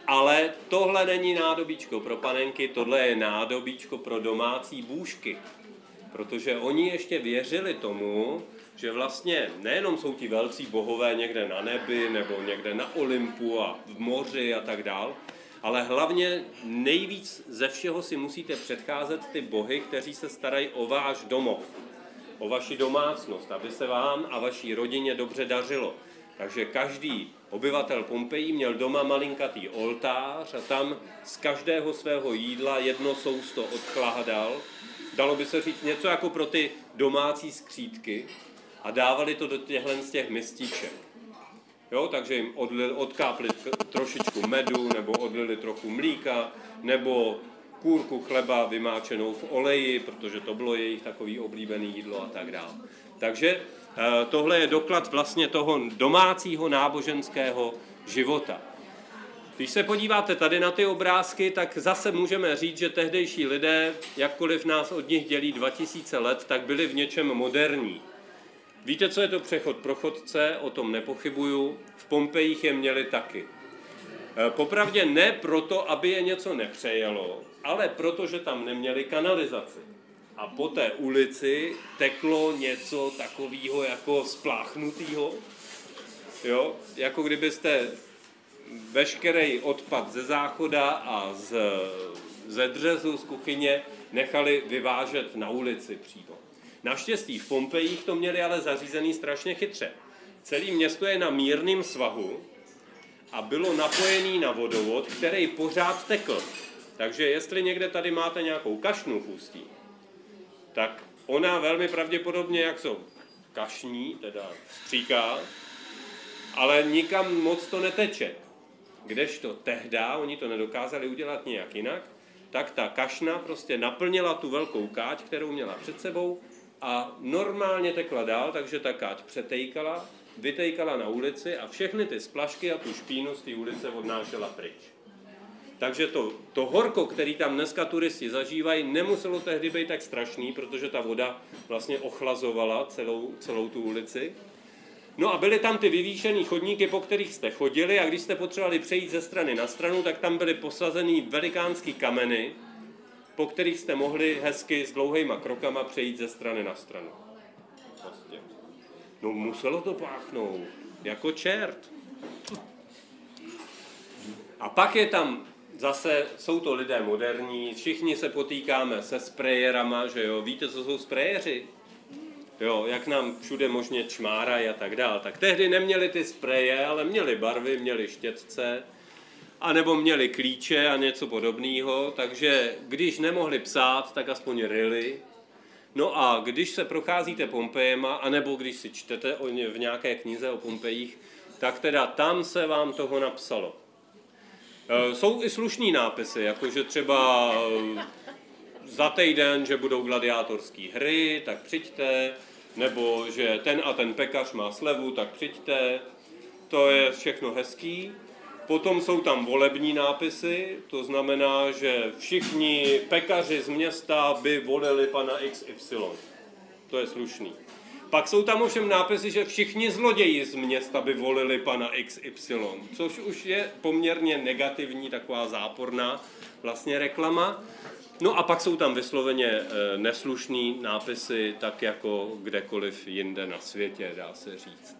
Ale tohle není nádobíčko pro panenky, tohle je nádobíčko pro domácí bůžky. Protože oni ještě věřili tomu, že vlastně nejenom jsou ti velcí bohové někde na nebi nebo někde na Olympu a v moři a tak dál, ale hlavně nejvíc ze všeho si musíte předcházet ty bohy, kteří se starají o váš domov, o vaši domácnost, aby se vám a vaší rodině dobře dařilo. Takže každý obyvatel Pompeji měl doma malinkatý oltář a tam z každého svého jídla jedno sousto odkládal. Dalo by se říct něco jako pro ty domácí skřídky a dávali to do těchhle z těch mističek. Jo, takže jim odkápli trošičku medu nebo odlili trochu mlíka nebo kůrku chleba vymáčenou v oleji, protože to bylo jejich takový oblíbený jídlo a tak dále. Takže tohle je doklad vlastně toho domácího náboženského života. Když se podíváte tady na ty obrázky, tak zase můžeme říct, že tehdejší lidé, jakkoliv nás od nich dělí 2000 let, tak byli v něčem moderní. Víte, co je to přechod pro chodce? O tom nepochybuju. V Pompejích je měli taky. Popravdě ne proto, aby je něco nepřejelo, ale protože tam neměli kanalizaci. A po té ulici teklo něco takového jako spláchnutého. Jo? Jako kdybyste veškerý odpad ze záchoda a ze dřezu z kuchyně nechali vyvážet na ulici přímo. Naštěstí v Pompejích to měli ale zařízený strašně chytře. Celé město je na mírném svahu a bylo napojený na vodovod, který pořád tekl. Takže jestli někde tady máte nějakou kašnu v Ústí, tak ona velmi pravděpodobně, jak jsou kašní, teda stříká, ale nikam moc to neteče. Kdežto tehda, oni to nedokázali udělat nějak jinak, tak ta kašna prostě naplnila tu velkou káť, kterou měla před sebou a normálně tekla dál, takže ta káť přetejkala, vytejkala na ulici a všechny ty splašky a tu špínu z té ulice odnášela pryč. Takže to horko, který tam dneska turisti zažívají, nemuselo tehdy být tak strašný, protože ta voda vlastně ochlazovala celou tu ulici. No a byly tam ty vyvýšené chodníky, po kterých jste chodili a když jste potřebovali přejít ze strany na stranu, tak tam byly posazený velikánský kameny, po kterých jste mohli hezky s dlouhýma krokama přejít ze strany na stranu. No muselo to páchnout, jako čert. A pak je tam zase, jsou to lidé moderní, všichni se potýkáme se sprejerama, že jo, víte, co jsou sprejeři? Jo, jak nám všude možně čmárají a tak dál. Tak tehdy neměli ty spreje, ale měli barvy, měli štětce, anebo měli klíče a něco podobného, takže když nemohli psát, tak aspoň ryli. No a když se procházíte Pompejema, anebo když si čtete v nějaké knize o Pompejích, tak teda tam se vám toho napsalo. Jsou i slušný nápisy, jakože třeba za týden, že budou gladiátorské hry, tak přijďte, nebo že ten a ten pekař má slevu, tak přijďte. To je všechno hezký. Potom jsou tam volební nápisy, to znamená, že všichni pekaři z města by volili pana XY. To je slušný. Pak jsou tam ovšem nápisy, že všichni zloději z města by volili pana XY, což už je poměrně negativní, taková záporná vlastně reklama. No a pak jsou tam vysloveně neslušný nápisy, tak jako kdekoliv jinde na světě, dá se říct.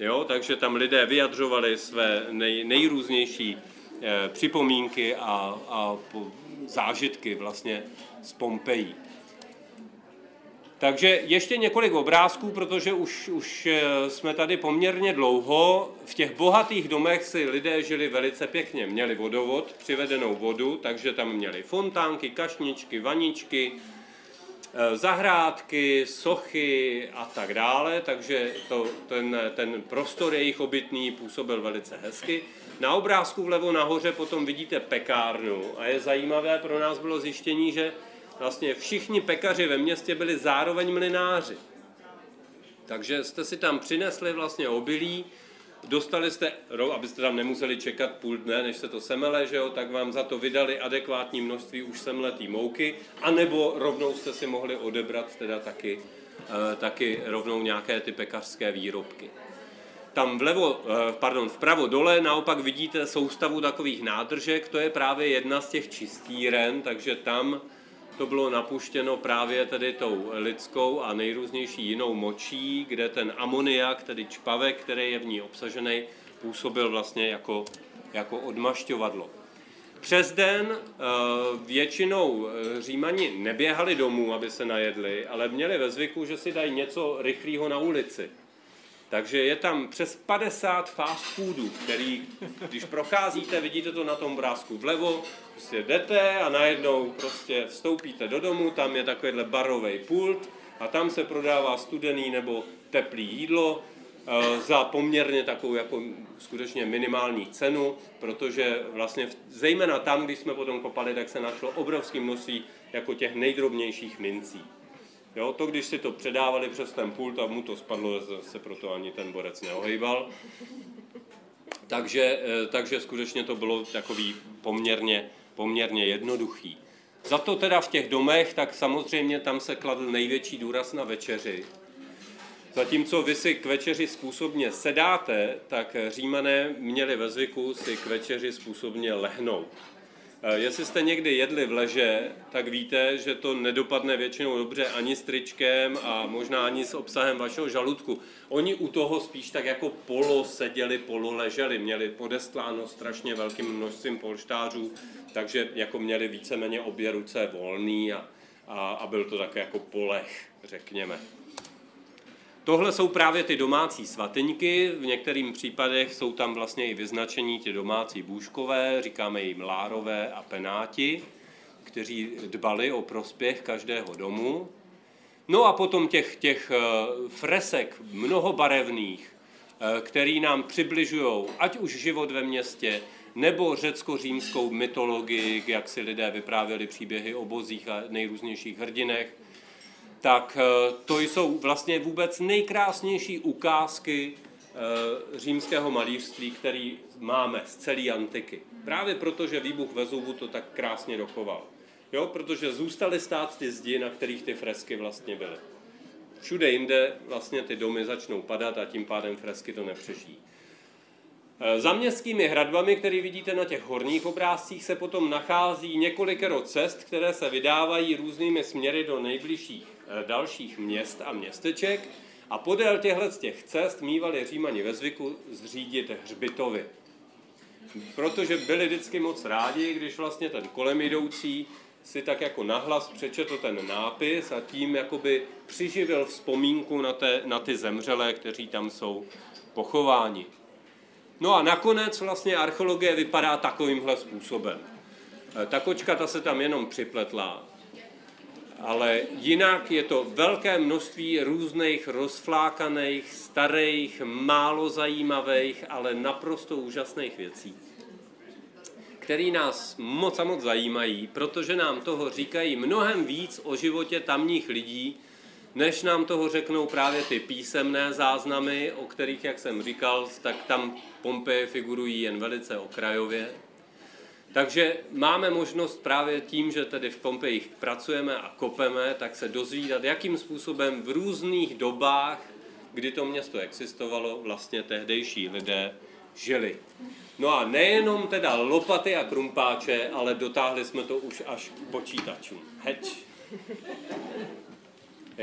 Jo? Takže tam lidé vyjadřovali své nejrůznější připomínky a zážitky vlastně z Pompejí. Takže ještě několik obrázků, protože už jsme tady poměrně dlouho. V těch bohatých domech si lidé žili velice pěkně. Měli vodovod, přivedenou vodu, takže tam měli fontánky, kašničky, vaničky, zahrádky, sochy a tak dále. Takže ten prostor jejich obytný působil velice hezky. Na obrázku vlevo nahoře potom vidíte pekárnu. A je zajímavé, pro nás bylo zjištění, že vlastně všichni pekaři ve městě byli zároveň mlynáři. Takže jste si tam přinesli vlastně obilí, dostali jste, abyste tam nemuseli čekat půl dne, než se to semele, že jo, tak vám za to vydali adekvátní množství už semletý mouky, anebo rovnou jste si mohli odebrat teda taky rovnou nějaké ty pekařské výrobky. Tam vpravo dole naopak vidíte soustavu takových nádržek, to je právě jedna z těch čistíren, takže tam to bylo napuštěno právě tedy tou lidskou a nejrůznější jinou močí, kde ten amoniak, tedy čpavek, který je v ní obsažený, působil vlastně jako odmašťovadlo. Přes den většinou Římani neběhali domů, aby se najedli, ale měli ve zvyku, že si dají něco rychlého na ulici. Takže je tam přes 50 fast foodů, který, když procházíte, vidíte to na tom obrázku vlevo, prostě jdete a najednou prostě vstoupíte do domu, tam je takovýhle barový pult a tam se prodává studený nebo teplý jídlo za poměrně takovou jako skutečně minimální cenu, protože vlastně zejména tam, když jsme potom kopali, tak se našlo obrovské množství jako těch nejdrobnějších mincí. Jo, to, když si to předávali přes ten pult a mu to spadlo, se proto ani ten borec neohejbal. Takže skutečně to bylo takový poměrně jednoduchý. Za to teda v těch domech, tak samozřejmě tam se kladl největší důraz na večeři. Zatímco vy si k večeři způsobně sedáte, tak Římané měli ve zvyku si k večeři způsobně lehnout. Jestli jste někdy jedli v leže, tak víte, že to nedopadne většinou dobře ani s tričkem a možná ani s obsahem vašeho žaludku. Oni u toho spíš tak jako poloseděli, pololeželi, měli podestláno strašně velkým množstvím polštářů, takže jako měli víceméně obě ruce volný a byl to tak jako poleh, řekněme. Tohle jsou právě ty domácí svatyňky, v některých případech jsou tam vlastně i vyznačení ty domácí bůžkové, říkáme jim lárové a penáti, kteří dbali o prospěch každého domu. No a potom těch fresek mnohobarevných, který nám přibližují ať už život ve městě, nebo řecko-římskou mytologii, jak si lidé vyprávěli příběhy o bozích a nejrůznějších hrdinech, tak to jsou vlastně vůbec nejkrásnější ukázky římského malířství, který máme z celé antiky. Právě proto, že výbuch Vesuvu to tak krásně dochoval. Jo? Protože zůstaly stát ty zdi, na kterých ty fresky vlastně byly. Všude jinde vlastně ty domy začnou padat a tím pádem fresky to nepřežijí. Za městskými hradbami, které vidíte na těch horních obrázcích, se potom nachází několikero cest, které se vydávají různými směry do nejbližších dalších měst a městeček. A podél těchto cest mívali Římani ve zvyku zřídit hřbitovy. Protože byli vždycky moc rádi, když vlastně ten kolem jdoucí si tak jako nahlas přečetl ten nápis a tím jakoby přiživil vzpomínku na ty zemřelé, kteří tam jsou pochováni. No a nakonec vlastně archeologie vypadá takovýmhle způsobem. Ta kočka, ta se tam jenom připletla, ale jinak je to velké množství různých rozflákaných, starých, málo zajímavých, ale naprosto úžasných věcí, které nás moc a moc zajímají, protože nám toho říkají mnohem víc o životě tamních lidí, než nám toho řeknou právě ty písemné záznamy, o kterých, jak jsem říkal, tak tam Pompeje figurují jen velice okrajově. Takže máme možnost právě tím, že tedy v Pompejích pracujeme a kopeme, tak se dozvídat, jakým způsobem v různých dobách, kdy to město existovalo, vlastně tehdejší lidé žili. No a nejenom teda lopaty a krumpáče, ale dotáhli jsme to už až k počítačům. Heč!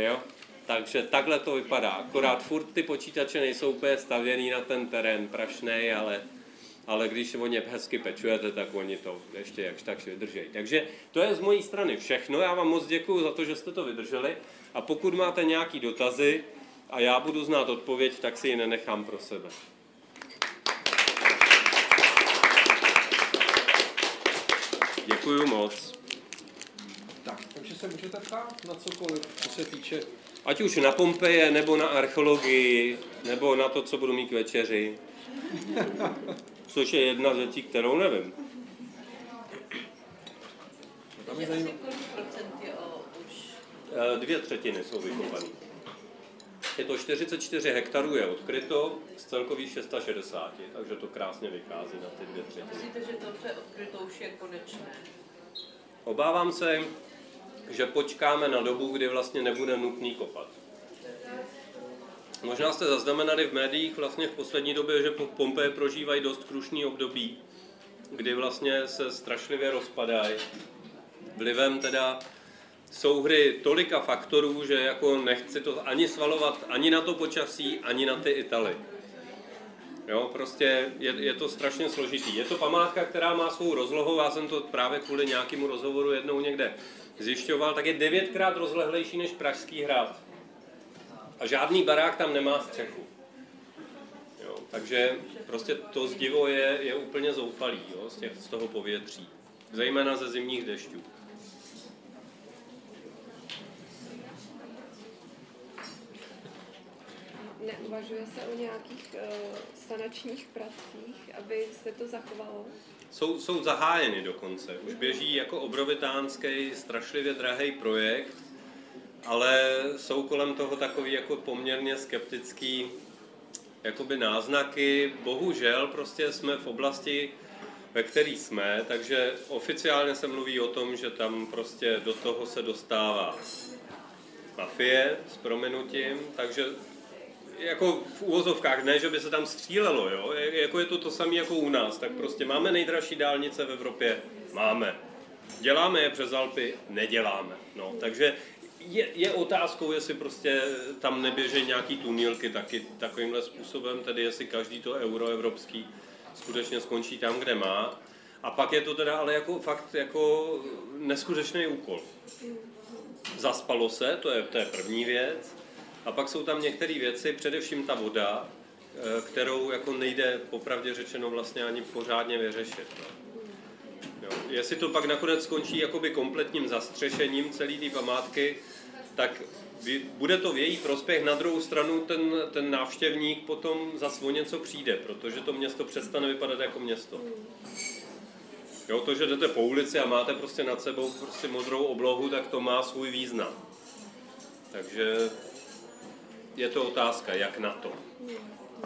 Jo? Takže takhle to vypadá. Akorát furt ty počítače nejsou úplně stavěný na ten terén prašnej, ale když o ně hezky pečujete, tak oni to ještě jakž tak vydržejí. Takže to je z mojí strany všechno. Já vám moc děkuju za to, že jste to vydrželi. A pokud máte nějaké dotazy a já budu znát odpověď, tak si ji nenechám pro sebe. Děkuju moc. Tak, takže se můžete ptát na cokoliv, co se týče... Ať už na Pompeje, nebo na archeologii, nebo na to, co budu mít k večeři. Což je jedna z věcí, kterou nevím. Dvě třetiny jsou vykopány. Je to 44 hektarů je odkryto, z celkových 660, takže to krásně vychází na ty dvě třetiny. Myslíte, že to, co je odkryto, už je konečné? Obávám se, že počkáme na dobu, kdy vlastně nebude nutný kopat. Možná jste zaznamenali v médiích vlastně v poslední době, že Pompeje prožívají dost krušný období, kdy vlastně se strašlivě rozpadají. Vlivem teda souhry tolika faktorů, že jako nechci to ani svalovat, ani na to počasí, ani na ty Italy. Jo, prostě je to strašně složitý. Je to památka, která má svou rozlohu, já jsem to právě kvůli nějakému rozhovoru jednou někde zjišťoval, tak je 9krát rozlehlejší než Pražský hrad. A žádný barák tam nemá střechu. Jo, takže prostě to zdivo je úplně zoufalý, jo, z toho povětří. Zejména ze zimních dešťů. Neuvažuje se o nějakých sanačních pracích, aby se to zachovalo? Jsou zahájeny dokonce. Už běží jako obrovitánský, strašlivě drahý projekt, ale jsou kolem toho takový jako poměrně skeptický jakoby náznaky. Bohužel prostě jsme v oblasti, ve které jsme, takže oficiálně se mluví o tom, že tam prostě do toho se dostává mafie s prominutím, takže jako v uvozovkách, ne, že by se tam střílelo, jo? Jako je to to samé jako u nás, tak prostě máme nejdražší dálnice v Evropě, máme. Děláme je přes Alpy, neděláme. No, takže je otázkou, jestli prostě tam neběží nějaký tunýlky taky takovýmhle způsobem, tedy jestli každý to euroevropský skutečně skončí tam, kde má. A pak je to teda ale jako fakt jako neskutečný úkol. Zaspalo se, to je první věc. A pak jsou tam některé věci, především ta voda, kterou jako nejde popravdě řečeno vlastně ani pořádně vyřešit. No. Jo. Jestli to pak nakonec skončí jakoby kompletním zastřešením celé té památky, tak bude to v její prospěch. Na druhou stranu ten návštěvník potom zase o něco přijde, protože to město přestane vypadat jako město. Jo, to, že jdete po ulici a máte prostě nad sebou prostě modrou oblohu, tak to má svůj význam. Takže... je to otázka, jak na to.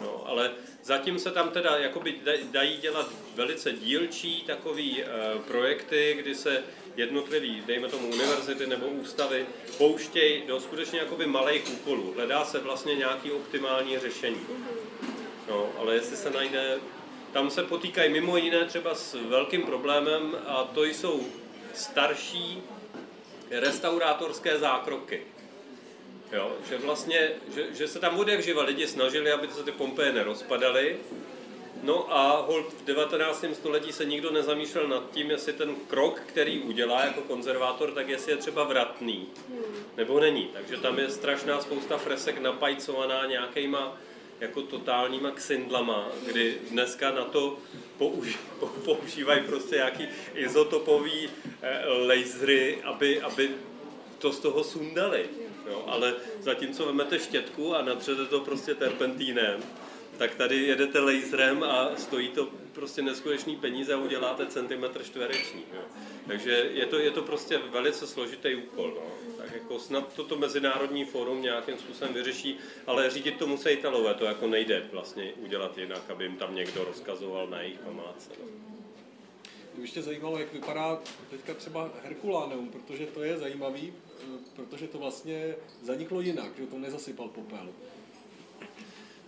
No, ale zatím se tam teda jakoby dají dělat velice dílčí takový projekty, kdy se jednotlivý, dejme tomu univerzity nebo ústavy, pouštějí do skutečně jakoby malých úkolů. Hledá se vlastně nějaký optimální řešení. No, ale jestli se najde... Tam se potýkají mimo jiné třeba s velkým problémem a to jsou starší restaurátorské zákroky. Jo, že vlastně, že se tam odjakživa lidi snažili, aby se ty Pompeje nerozpadaly. No a holt v 19. století se nikdo nezamýšlel nad tím, jestli ten krok, který udělá jako konzervátor, tak jestli je třeba vratný, nebo není. Takže tam je strašná spousta fresek napajcovaná nějakýma jako totálníma ksindlama, kdy dneska na to používají prostě nějaký izotopový lasery, aby to z toho sundali. Jo, ale zatímco vemete štětku a natřete to prostě terpentínem, tak tady jedete laserem a stojí to prostě neskutečný peníze a uděláte centimetr čtvereční. Jo. Takže je to prostě velice složitý úkol. No. Tak jako snad toto mezinárodní fórum nějakým způsobem vyřeší, ale řídit to musí Italové, to jako nejde vlastně udělat jinak, aby jim tam někdo rozkazoval na jejich památce. No. Ještě zajímalo, jak vypadá teďka třeba Herkuláneum, protože to je zajímavý, protože to vlastně zaniklo jinak, že to nezasypal popel.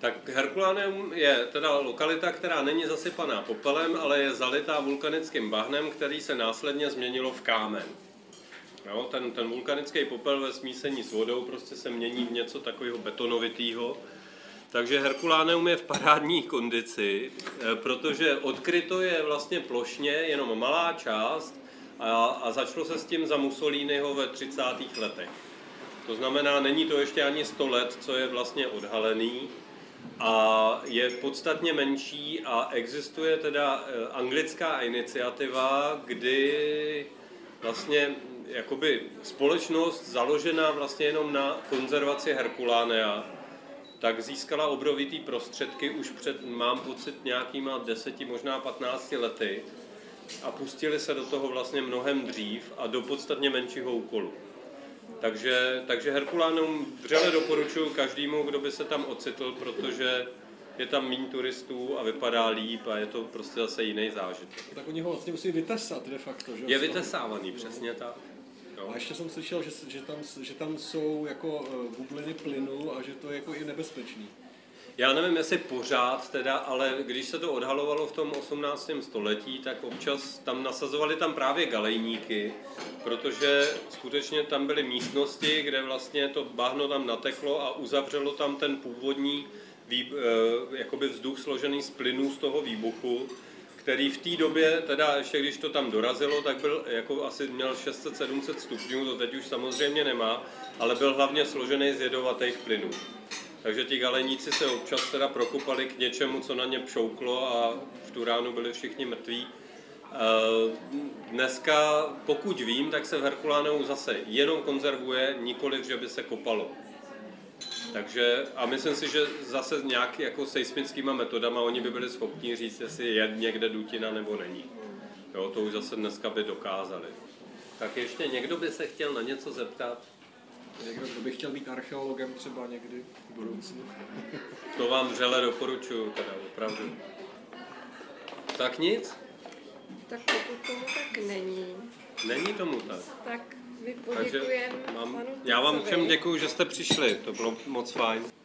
Tak Herkuláneum je teda lokalita, která není zasypaná popelem, ale je zalitá vulkanickým bahnem, který se následně změnilo v kámen. No, ten vulkanický popel ve smísení s vodou prostě se mění v něco takového betonovitého. Takže Herkuláneum je v parádní kondici, protože odkryto je vlastně plošně jenom malá část a začalo se s tím za Mussoliniho ve 30. letech. To znamená, není to ještě ani 100 let, co je vlastně odhalený a je podstatně menší a existuje teda anglická iniciativa, kdy vlastně jakoby společnost založená vlastně jenom na konzervaci Herkulánea, tak získala obrovitý prostředky už před, mám pocit, nějakýma 10, možná 15 lety a pustili se do toho vlastně mnohem dřív a do podstatně menšího úkolu. Takže Herkuláneum vřele doporučuji každému, kdo by se tam ocitl, protože je tam méně turistů a vypadá líp a je to prostě zase jiný zážitek. Tak oni ho vlastně musí vytesat de facto, že? Je vytesávaný, přesně tak. No. A ještě jsem slyšel, že tam jsou jako bubliny plynu a že to je jako i nebezpečný. Já nevím, jestli pořád teda, ale když se to odhalovalo v tom 18. století, tak občas tam nasazovali tam právě galejníky, protože skutečně tam byly místnosti, kde vlastně to bahno tam nateklo a uzavřelo tam ten původní jakoby vzduch složený z plynů z toho výbuchu, který v té době, teda ještě když to tam dorazilo, tak byl, jako asi měl 600-700 stupňů, to teď už samozřejmě nemá, ale byl hlavně složený z jedovatých plynů. Takže ti galeníci se občas teda prokopali k něčemu, co na ně pšouklo a v tu ránu byli všichni mrtví. Dneska, pokud vím, tak se v Herkuláneu zase jenom konzervuje, nikoliv, že by se kopalo. Takže, a myslím si, že zase nějak jako seismickýma metodama oni by byli schopni říct, jestli je někde dutina nebo není. Jo, to už zase dneska by dokázali. Tak ještě někdo by se chtěl na něco zeptat? Někdo, kdo by chtěl být archeologem třeba někdy v budoucnu? To vám vřele doporučuji, teda opravdu. Tak nic? Tak pokud tomu tak není. Není tomu tak? Tak. Takže já vám všem děkuju, že jste přišli, to bylo moc fajn.